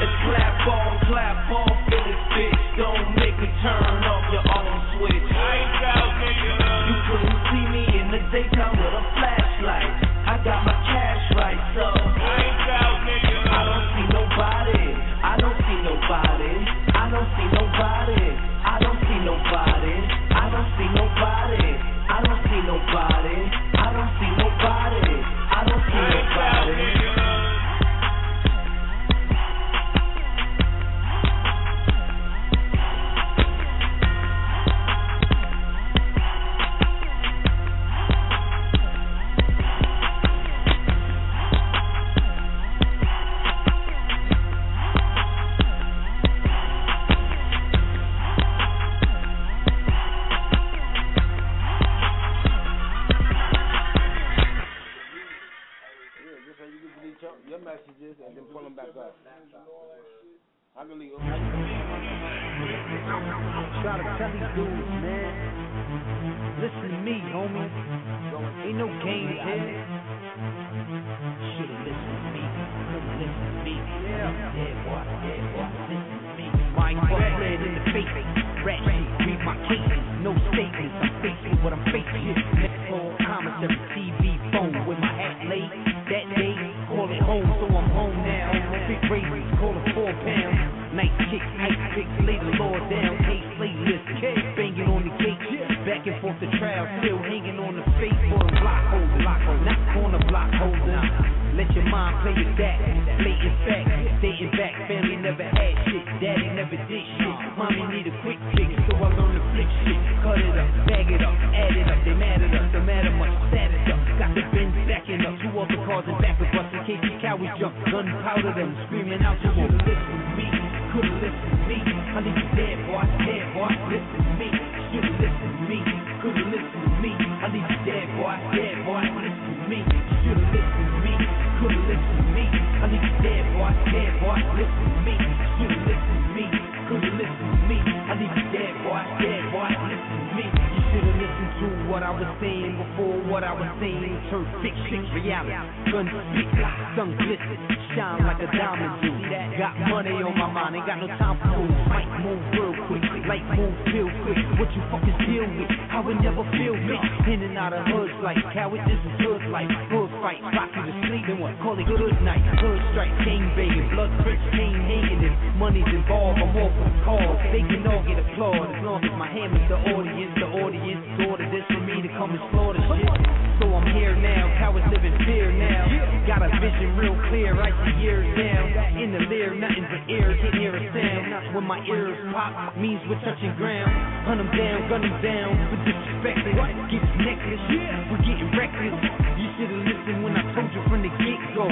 It's clap on, clap off in this bitch. Don't make me turn off your own switch. You couldn't see me in the daytime with a flashlight. I got my cash right, so I don't see nobody. I don't see nobody. I don't see nobody. I don't see nobody. I don't see nobody. I don't see nobody. I don't see nobody. I don't see nobody. Got money on my mind, ain't got no time for moves. Might move real quick. like, move real quick. What you fuckers deal with, I would never feel it. In and out of hoods like, coward, this is hood life. Hood fight, rock to the sleep, then what? Call it good night. Hood strike, gang banging, blood rich, pain hanging. If money's involved, I'm off on calls. They can all get applaud as long as my hammer's the audience. The audience ordered this for me to come explore the shit. So I'm here now, cowards live in fear now. Got a vision real clear, I see years down. In the lyre, nothing but ears, can't hear a sound. When my ears pop, means we're touching ground. Hunt them down, gun them down, we're disrespected. Get this necklace, we're getting reckless. You should've listened when I told you from the get-go.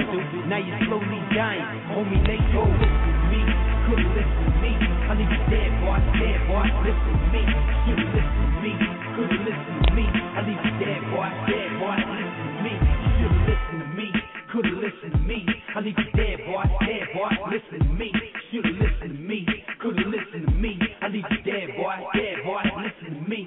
Now you're slowly dying, homie, let go. Listen to me, could've listened to me. I need you dead, boy, dead, boy, listen to me. Should've listened to me, could've listened to me. I need you dead, boy, dead, boy, listen to me. Should've listened to me, could've listened to me. I need you dead, boy, dead, boy, listen to me. Should've listened to me, could've listened to me. I need you dead, boy, dead, boy, listen to me.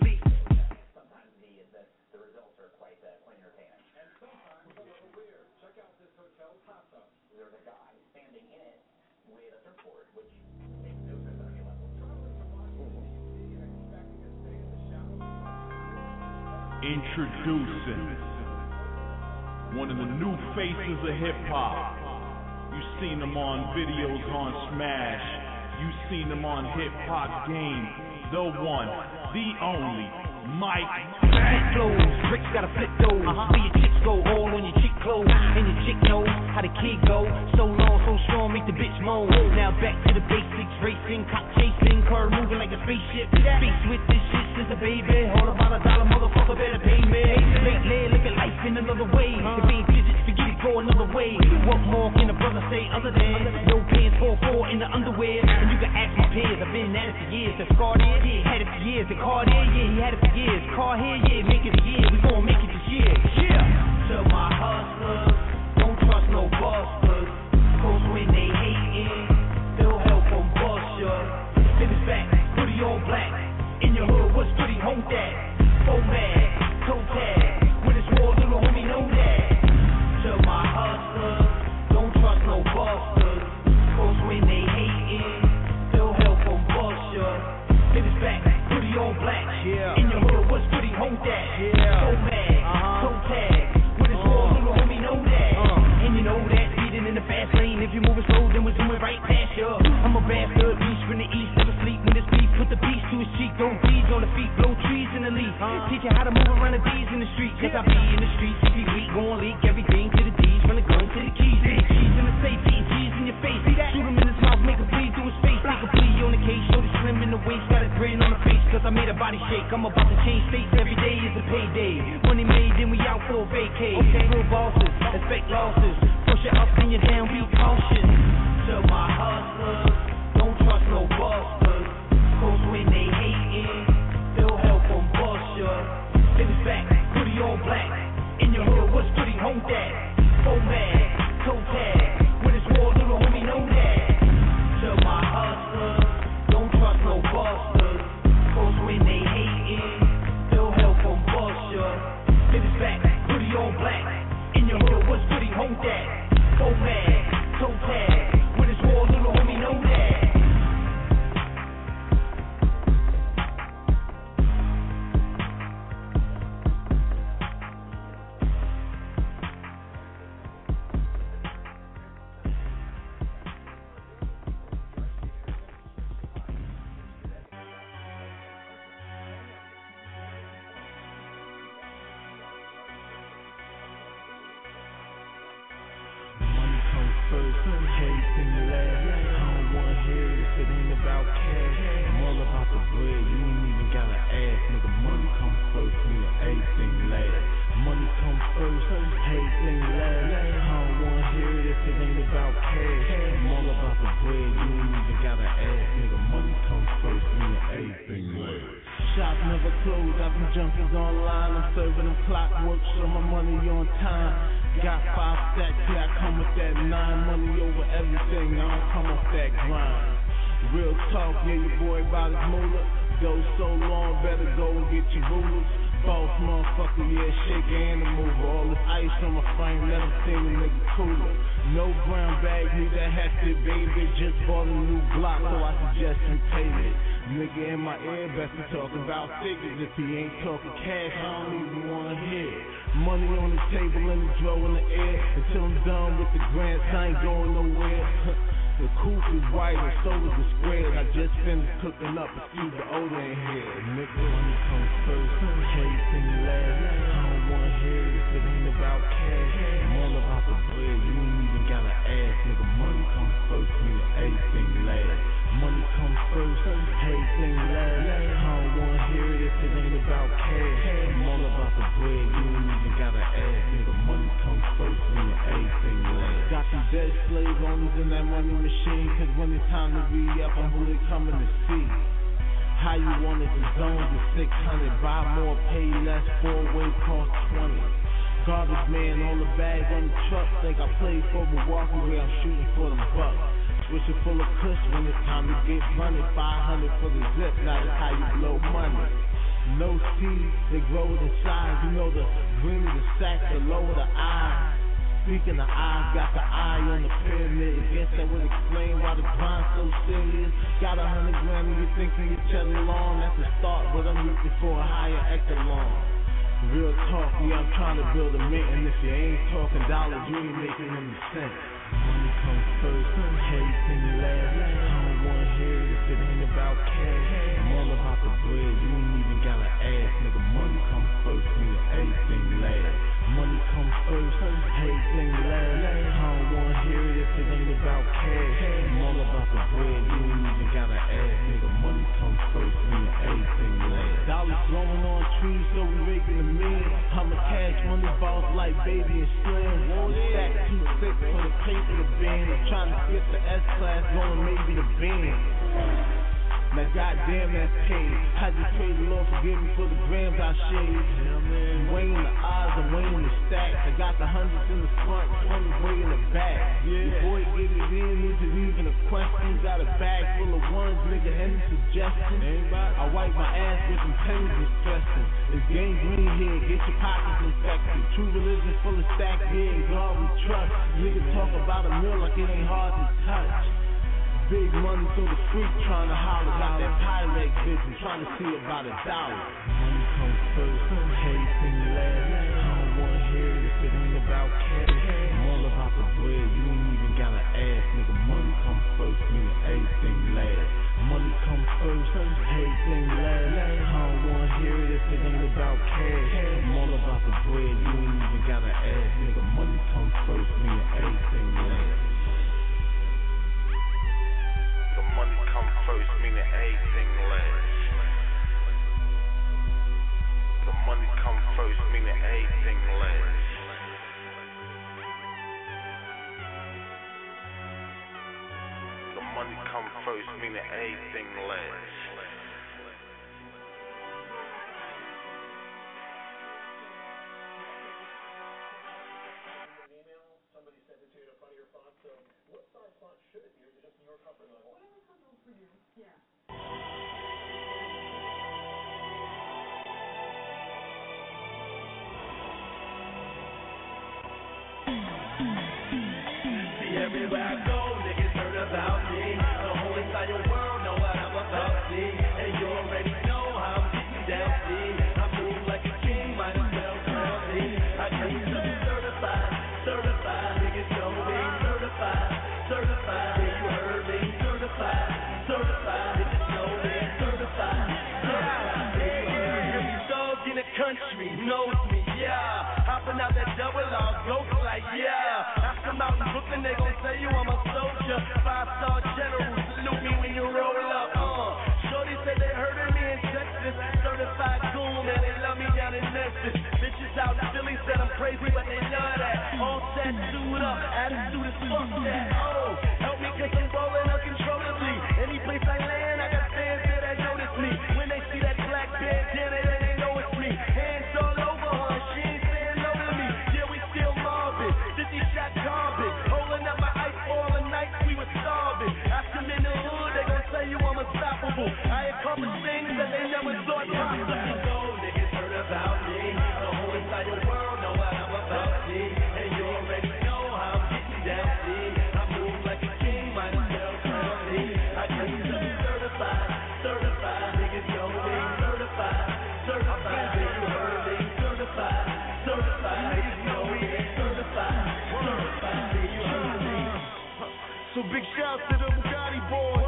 Introducing one of the new faces of hip-hop. You've seen them on videos on Smash. You've seen them on Hip Hop Game. The one, the only, Mike. Flip flows, Drake's gotta flip those. Uh-huh. See your chicks go all on your chick clothes. And your chick knows how the kid go. So long, so strong, make the bitch moan. Now back to the basics, racing, cop chasing, car moving like a spaceship. Face with this shit since a baby. All about a dollar, motherfucker better pay me. Lately, look at life in another way. If ain't digits, forget it, go another way. What more can a brother say other than no pants, four four in the underwear? And you can ask my peers, I've been at it for years. The scar there, yeah, had it for years. The car there, yeah, he had it for years. Car here, yeah, make it a year. We gon' make it this year. Yeah. To my hustlers, don't trust no busters. 'Cause when they hatin', they'll help them bust ya. Finish back, hoodie all black. In your hood, what's pretty? Hold that. Oh man, toe tag. When it's war, little homie know that. To my hustlers, don't trust no busters. 'Cause when they hatin', they'll help them bust ya. Finish back, hoodie all black. Yeah. In your hood, what's pretty? Hold that. Yeah. Oh man. If you moving slow, then we're doing right past ya. I'm a bastard, beast from the east, never sleep when it's beef. Put the beast to his cheek, don't breathe on the feet, blow trees in the leaf. Uh-huh. Teach you how to move around the D's in the street. Cause I be in the streets, if you weak, gon' leak everything to the D's, from the gun to the keys. G's in the safe, G's in your face. Shoot him in his mouth, make a bleed through his face. Take a bleed on the case, shoulder slim in the waist, got a grin on the face. Cause I made a body shake, I'm about to change states, every day is a payday. Money made, then we out for a vacay. Okay. Real bosses, expect losses. Push it up and you down, be cautious. To my hustlers, don't trust no busters. 'Cause when they hatin', they'll help them bust ya. Finish back, pretty all black. In your hood, what's pretty? Hold that. Oh man, toe tag. When it's war, little homie know that. To my hustlers, don't trust no busters. 'Cause when they hatin', they'll help them bust ya. Finish back, pretty all black. In your hood, what's pretty? Hold that. Go bad, go bad. When it's war, little homie, know that. boss, motherfucker, yeah, shake and the mover. All this ice on my frame, never seen a nigga cooler. No brown bag, need that hefty, baby. Just bought a new block, so I suggest you take it. Nigga in my ear, best be talking about figures. If he ain't talking cash, I don't even wanna hear. Money on the table and the draw in the air. Until I'm done with the grants, I ain't going nowhere. The coupe is white and so is the square. I just finished cooking up a few the odor in here. Nigga, money comes first, case in the last. I don't wanna hear it if it ain't about cash. I'm all about the bread, you ain't even gotta ask. Nigga, money comes first, nigga, everything last. Money comes first, case in the last. I don't wanna hear it if it ain't about cash. I'm all about the bread, you ain't even gotta ask. Nigga, money comes first, nigga, everything last. Got the best slave owners in that money machine, cause when it's time to be up, I'm really coming to see. How you want it, the zones is six hundred. Buy more, pay less, four-way cost twenty. Garbage man on the bag on the truck. Think I played for Milwaukee, where I'm shooting for them bucks. Switching full of cush when it's time to get money. Five hundred for the zip, now that's how you blow money. No seeds, they grow inside. You know the greener the sack, the lower the eye. Speaking of eyes, got the eye on the pyramid. Guess that would explain why the grind so serious. Got a hundred grand and you thinking you're chugging along. That's the start, but I'm looking for a higher echelon. Real talk, yeah, I'm trying to build a mint. And if you ain't talking dollars, you ain't making any sense. Money comes first, everything last. I don't wanna hear it if it ain't about cash. I'm all about the bread, you ain't even gotta ask. Nigga, money comes first, nigga, everything last. Money comes first, everything last. I don't wanna hear it if it ain't about cash. I'm all about the bread, you ain't even gotta ask. Nigga, money comes first, nigga, everything last. Dollars growing on trees, so we making a million. I'm a cash money boss like Baby and Slim. One stack too thick for the paper to bend. I'm trying to get the S-class going, maybe the Benz. Now goddamn that's pain. I just pray the Lord forgive me for the grams I shaved. Weighing the odds and weighing the stacks. I got the hundreds in the front, twenty way in the back. Yeah. Your boy get it in, is it even a question? Got a bag full of ones, nigga, any suggestions? I wipe my ass with some pennies and stressing. It's game green here, get your pockets infected. True religion full of stacks, yeah, God we trust. Nigga talk about a mill like it ain't hard to touch. Big money through the street, trying to holler. Got that Pyrex vision, trying to see about a dollar. Money comes first, everything last. I don't wanna hear it if it ain't about cash. I'm all about the bread, you ain't even gotta ask. Nigga, money comes first, nigga, everything last. Money comes first, everything last. I don't wanna hear it if it ain't about cash. I'm all about the bread, you ain't even gotta ask. Nigga, money comes first, nigga, everything last. Money come first, meaning everything last. The money come first, meaning everything last. The money come first, meaning everything last. I accomplished things that they never thought possible. Niggas heard about Big shout to the Bugatti boys.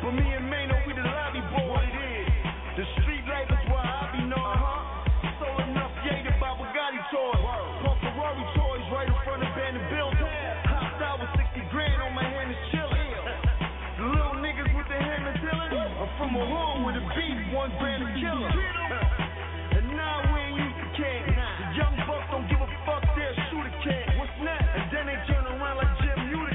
But me and Mano, we the lobby boys. What it is, the street life is why I be known. Uh-huh. So enough yay to buy Bugatti toys. Pump Ferrari toys right in front of abandoned buildings. Hopped out with sixty grand on my hand is chilling. The little niggas with the hammer dealing. I'm from a hood with a beat, one brand of killer. And now we ain't used to can't. The young bucks don't give a fuck, they'll shoot a cat. What's next? And then they turn around like Jim U.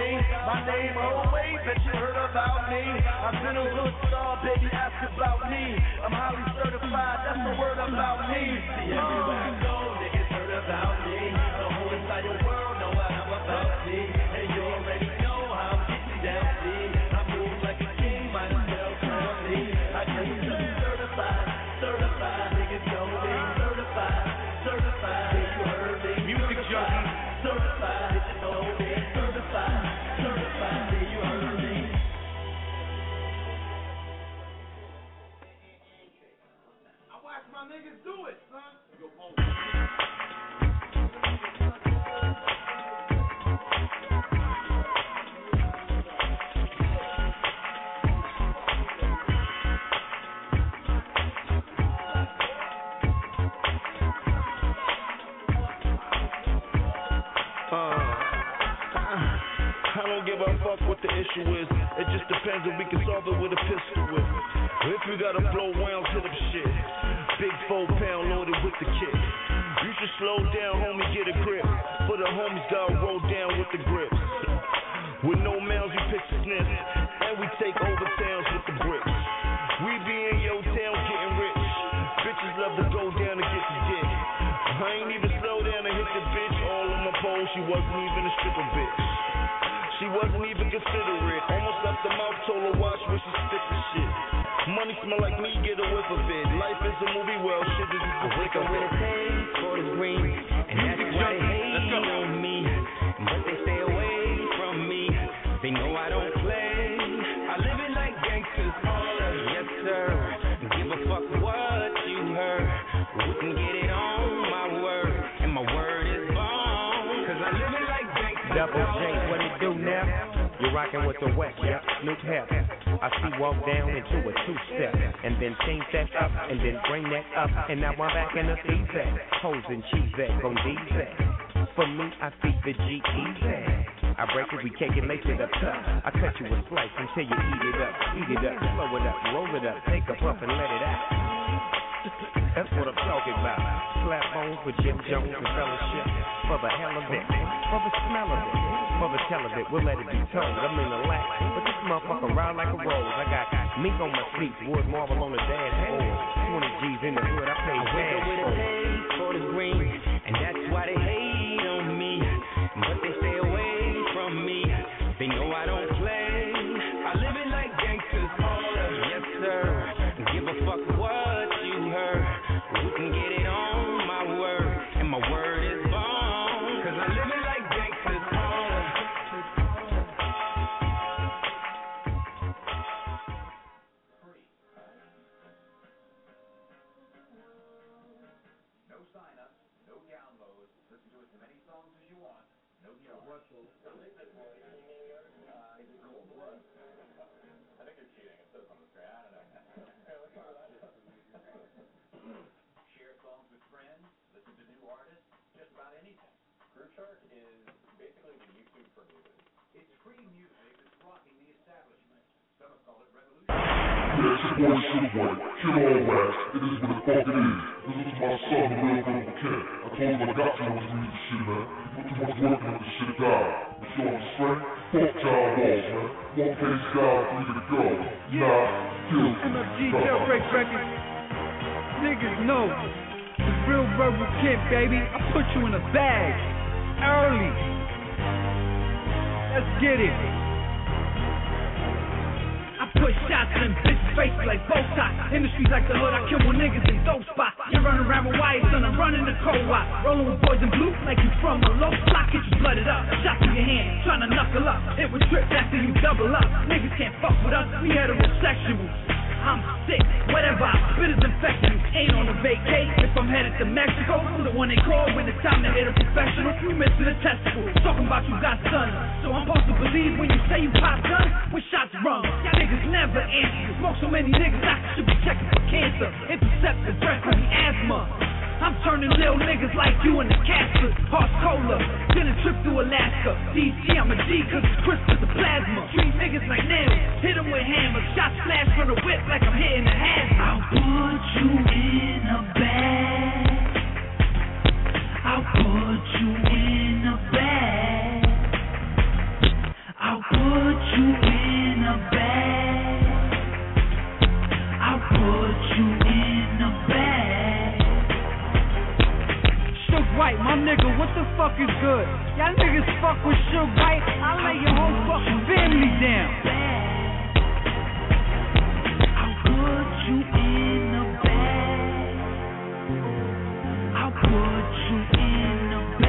My name always, bet you heard about me. I've been a hood star, baby, ask about me. I'm highly certified, that's the word about me. See, everywhere I go, niggas heard about me. The whole entire world know what I'm about, see. And you already know how I'm getting down, see. I move like a king, might as well call me. I claim to be certified, certified. Niggas know me, certified, certified. If you heard me, music junkie, certified. Niggas know me, certified. Niggas do it, son. I don't give a fuck what the issue is. It just depends if we can solve it with a pistol whip. If you gotta blow rounds to them shit. Big four pound loaded with the kick. You should slow down, homie, get a grip. For the homies gotta roll down with the grips. With no mounds, you pitch the sniff. And we take over towns with the bricks. We be in your town getting rich. Bitches love to go down and get the dick. I ain't even slow down and hit the bitch. All on my pole, she wasn't even a stripper bitch. She wasn't even considerate. Almost left the mouth, told her watch where she sticks the shit. Money smell like me, get a whiff of it. Life is a movie, well, shit is just a wake up with a pain for the green. And that's why they hate on me. But they stay away from me. They know I don't play. I live it like gangsters, all of yes, sir. Give a fuck what you heard. We can get it on my word. And my word is bond. Cause I live it like gangsters. Double J. You're rocking with the West, yeah, Snoop Hep. I see walk down into a two-step, and then change that up, and then bring that up, and now I'm back in the C-Zec, hoes and cheese-Zec on D-Zec. For me, I feed the G E Z. I break it, we calculate it up tough. I cut you a slice until you eat it up, eat it up, blow it up, roll it up, take a puff and let it out. That's what I'm talking about. Slap bones with Jim Jones and fellowship. For the hell of it, for the smell of it. Mother tell of it, we'll let it be told. I'm in the lack, but this motherfucker round like a rose. I got mink on my feet, wood marble on the dashboard. twenty G's in the hood, I pay cash. I wake up with a pay for the green, and that's why they hate on me. But they stay away from me. They know I don't play. I live it like gangsters, all of yes sir. Give a fuck what you heard. We can get it on my word, and my word is bond. Cause I live it like gangsters, all of. Is basically the YouTube for music. It's free music that's rocking the establishment. Some have called it revolution. that's your boy Sugar Boy. Kill all wax. It is what the fuck it is. This is my son, the real little kid. I told him I got you on this shit, man. You put too much work into this shit, God. You show him strength. Fuck child balls, man. One page down, three to go. Nah, kill. M F G jailbreak record. Niggas know. The real verbal kid, baby. I put you in a bag. Early. Let's get it. Put shots in bitch face like Botox. Industries like the hood, I kill more niggas in dope spots. You're running around with wires, son, I'm running the co-op. Rolling with boys in blue like you from a low block. Get you blooded up, shot in your hand, trying to knuckle up. It would trip after you double up. Niggas can't fuck with us, we heterosexuals. I'm sick, whatever, spit is infecting. Ain't on a vacay, if I'm headed to Mexico. I'm the one they call when it's time to hit a professional. You missing a testicle, talking about you got sons. So I'm supposed to believe when you say you pop guns, when shots rung. Y'all niggas never answer. Smoke so many niggas I should be checking for cancer. Intercept the breath from the asthma. I'm turning little niggas like you in the casket. Hard cola, then a trip to Alaska. D C, I'm a D cause it's Christmas the plasma. Treat niggas like nails, hit them with hammers. Shots flash from the whip like I'm hitting the hazard. I'll put you in a bag. I'll put you in a bag. I'll put you in a bag. Put you in a bag. Shook White, my nigga, what the fuck is good? Y'all niggas fuck with Shook White, I'll lay your whole fucking family down. I'll put you in a bag. I'll put you in a bag.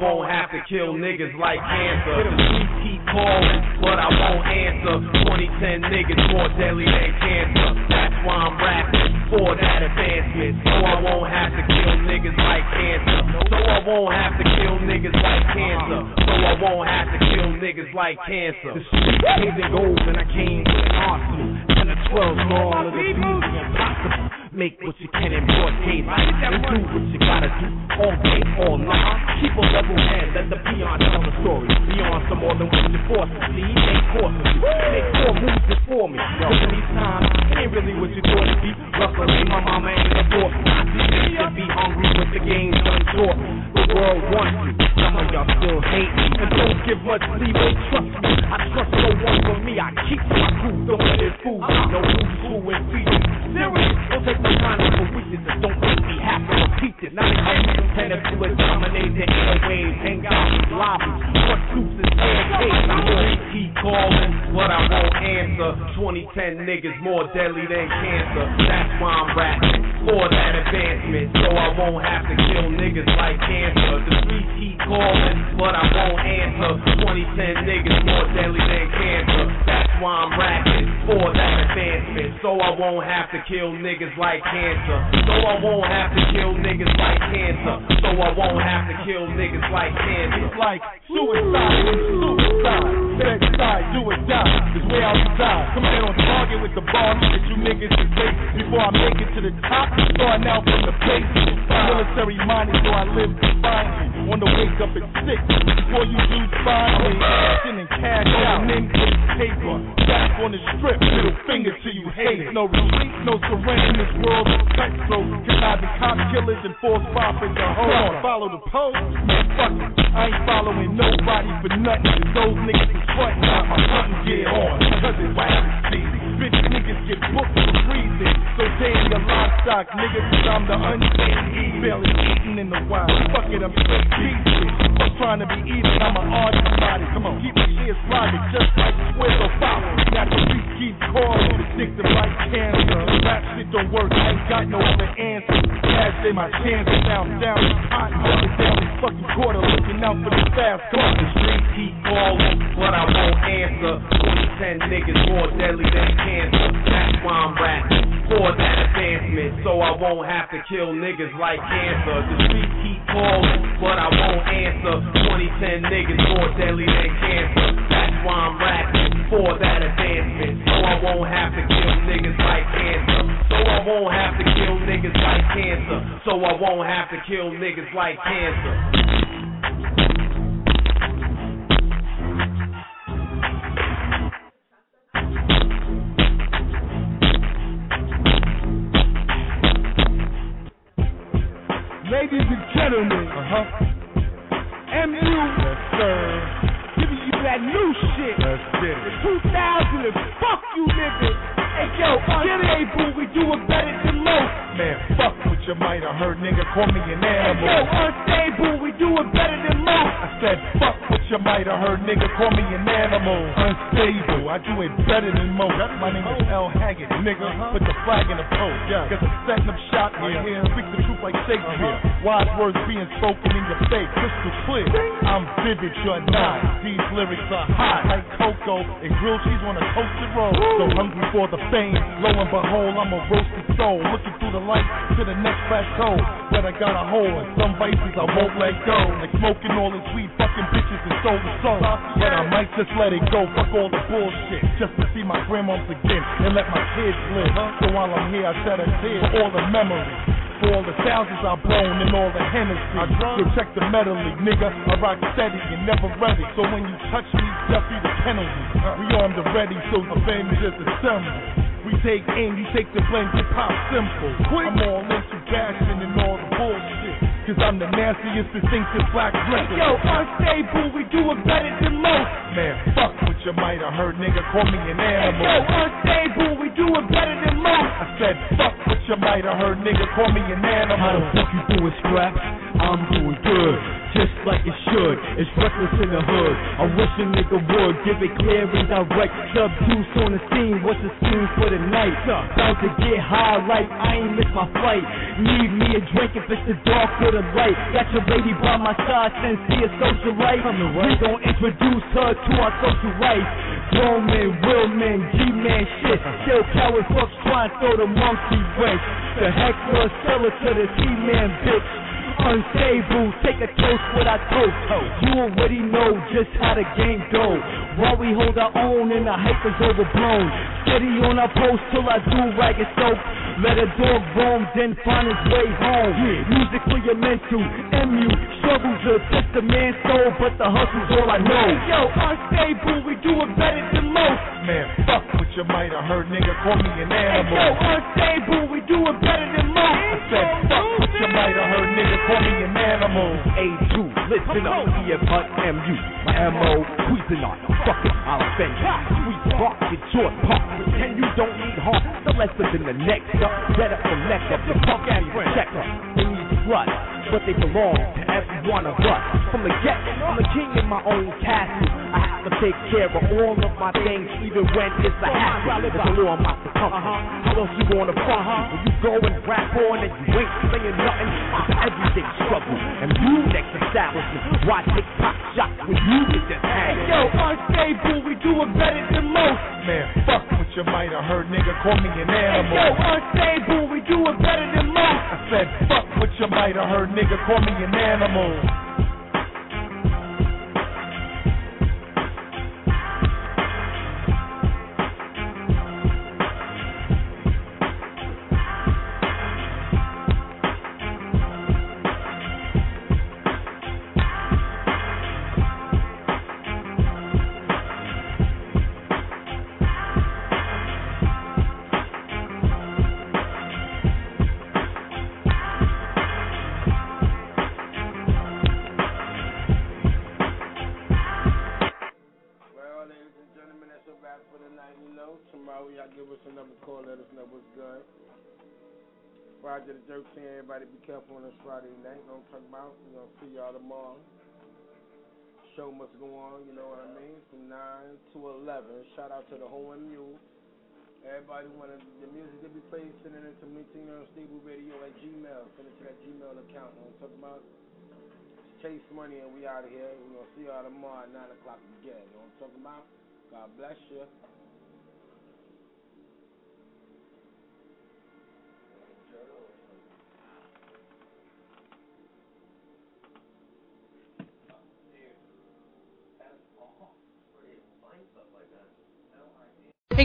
won't have to kill niggas like cancer. Please keep calling, but I won't answer. twenty ten niggas more deadly than cancer. That's why I'm rapping for that advancement. So I won't have to kill niggas like cancer. So I won't have to kill niggas like cancer. So I won't have to kill niggas like cancer. The street pays and goes, and I came with an arsenal and a twelve more of the food impossible. Make what you can in broad daylight. Do what you gotta do all day, all night. Keep a level head, let the peon tell the story. Beyond some more than what you force to see. They force me, they four moves before me. Yo, these times, it ain't really what you thought it'd be. Ruffling, my mama ain't a force. You should be hungry with the game done taught. The world wants you, some of y'all still hate me. And don't give much leeway, trust me. I trust no one but me, I keep my cool. Don't let it fool me, no who's who and freedom. Serious, don't take my time for weakness. And don't make me have to repeat this. Not again, ten of you is dominated in the waves. Hang out with lobbies, what troops is fair case. I won't keep calling, but I won't answer. twenty ten niggas more deadly than cancer. That's why I'm rapping for that advancement. So I won't have to kill niggas like cancer. The streets keep calling, but I won't answer. twenty ten niggas more deadly than cancer. That's why I'm rapping for that advancement. So I won't have to kill niggas like cancer. So I won't have to kill niggas like cancer. So I won't have to kill niggas like cancer. It's like suicide, suicide, sex side, do or die. It's way out to die. Come in on target with the bar that you niggas is great. Before I make it to the top, starting out from the base. Military minded, so I live defiantly. On the wake up at six, before you do find me, action and cash out. Paper, back on the strip, middle finger to you haters. No retreat, no surrender in this world of sex. So deny the cop killers and false prophets are hard. Follow the pose, man, fuck it. I ain't following nobody for nothing. Cause those niggas is frontin', I'm huntin' get on. Cause it's wild and cheesy. Bitch niggas get booked for freezing. So damn your livestock, niggas, cause I'm the unstained eating. Barely eating in the wild. Fuck it, I'm straight peaceful. I'm trying to be even, I'm an artist body. Come on, keep your shit sliding just like Swiss or Fowler. Now the streets keep calling, addicted like cancer. Rap shit don't work, I ain't got no other answer. Cash in my chances, down, down, hot, down, down this fucking quarter, looking out for the fast. Come on, the streets keep calling, but I won't answer. twenty ten niggas more deadly than cancer. That's why I'm rapping for that advancement, so I won't have to kill niggas like cancer. The streets keep calling, but I won't answer. twenty ten niggas more deadly than cancer. That's why I'm rapping for that advancement, so I won't have to kill niggas like cancer. So I won't have to kill niggas like cancer. So I won't have to kill niggas like cancer. Ladies and gentlemen, uh-huh. M U, yes, sir. Giving you that new shit. Let's get it. two thousand and fuck you niggas. Hey yo, get it, boo, we do it better than most. Man, fuck what you might have heard, nigga, call me an animal. Hey yo, unstable, we do it better than most. I said fuck what you might have heard, nigga, call me an animal. Unstable, I do it better than most. That's my name is L. Haggood, nigga, uh-huh. Put the flag in the post, yeah. Cause I'm setting up shop right here, speak the truth like Shakespeare, uh-huh. Wise words being spoken in your face, crystal clear. I'm vivid, you're not. These lyrics are hot like cocoa and grilled cheese on a toasted roll. So hungry for the fame, lo and behold, I'm a roasted soul. Looking through the light to the next plateau. But I got a hole in some vices I won't let go. Like smoking all this weed, fucking bitches and soul to soul. But I might just let it go, fuck all the bullshit, just to see my grandmoms again and let my kids live. So while I'm here, I shed a tear for all the memories. For all the thousands I've blown and all the Hennessy. So check the medley, nigga, I rock steady and never ready. So when you touch me, just be the penalty. We armed and ready, so the fame is just assembled. We take aim, you take the blame, hip hop simple. I'm all into bashing and all the bullshit, cause I'm the nastiest, distinctive black rapper. Yo, unstable, we do it better than most. Man, fuck what you might have heard, nigga, call me an animal. Yo, unstable, we do it better than most. I said fuck what you might have heard, nigga, call me an animal. How the fuck you doing, scraps? I'm doing good. just like it should. It's reckless in the hood. I wish a nigga would give it clear and direct. Sub juice on the scene. What's the scene for the night? About to get high like I ain't miss my flight. Need me a drink if it's the dark or the light. Got your lady by my side since she a socialite. We gon' introduce her to our social life. Grown men, real men, G-man shit. Kill coward fucks trying to throw the monkey wrench. The heck was seller to the T-man bitch. Unstable, take a toast with our toast. You already know just how the game go. While we hold our own and our hype is overblown. Steady on our post till I do rag and soap. Let a dog roam, then find his way home. Yeah. Music for your mental, M U struggles to touch the man's soul, but the hustle's all I know. Yo, unstable, we do it better than most. Man, fuck with your might, I heard nigga call me an animal. Yo, unstable, we do it better than most. I said fuck with your might, I heard nigga call me an animal. A two, listen up, E F R M U. My M O, squeezing on, fuck it, I'll offend you. Sweet rock, get your pop, pretend you don't need heart, the lesser than the next. Better collect up the fuck out of your checker. They need trust, but they belong to every one of us. From the get, I'm the king in my own castle. I have to take care of all of my things, even when it's a hassle. It's a law on my circumference. How else you gonna fuck when you go and rap on and you ain't saying nothing? It's everything's struggle, and you next establishment. Why take pop shots when you get this hang? Yo, unstable, we do it better than most. Man, fuck with your might, I heard nigga call me an animal. Yo, unstable. Stable, we do it better than most. I said, fuck with your might, I heard nigga call me an animal. Friday the thirteenth, everybody be careful on this Friday night. Don't talk about, we're going to see y'all tomorrow. Show must go on, you know what I mean? From nine to eleven. Shout out to the whole M U. Everybody want the music to be played, send it into meeting on stable radio at gmail. Send it to that Gmail account. Don't talk about Chase Money and we out of here. We're going to see y'all tomorrow at nine o'clock again. You know what I'm talking about? God bless you. Hey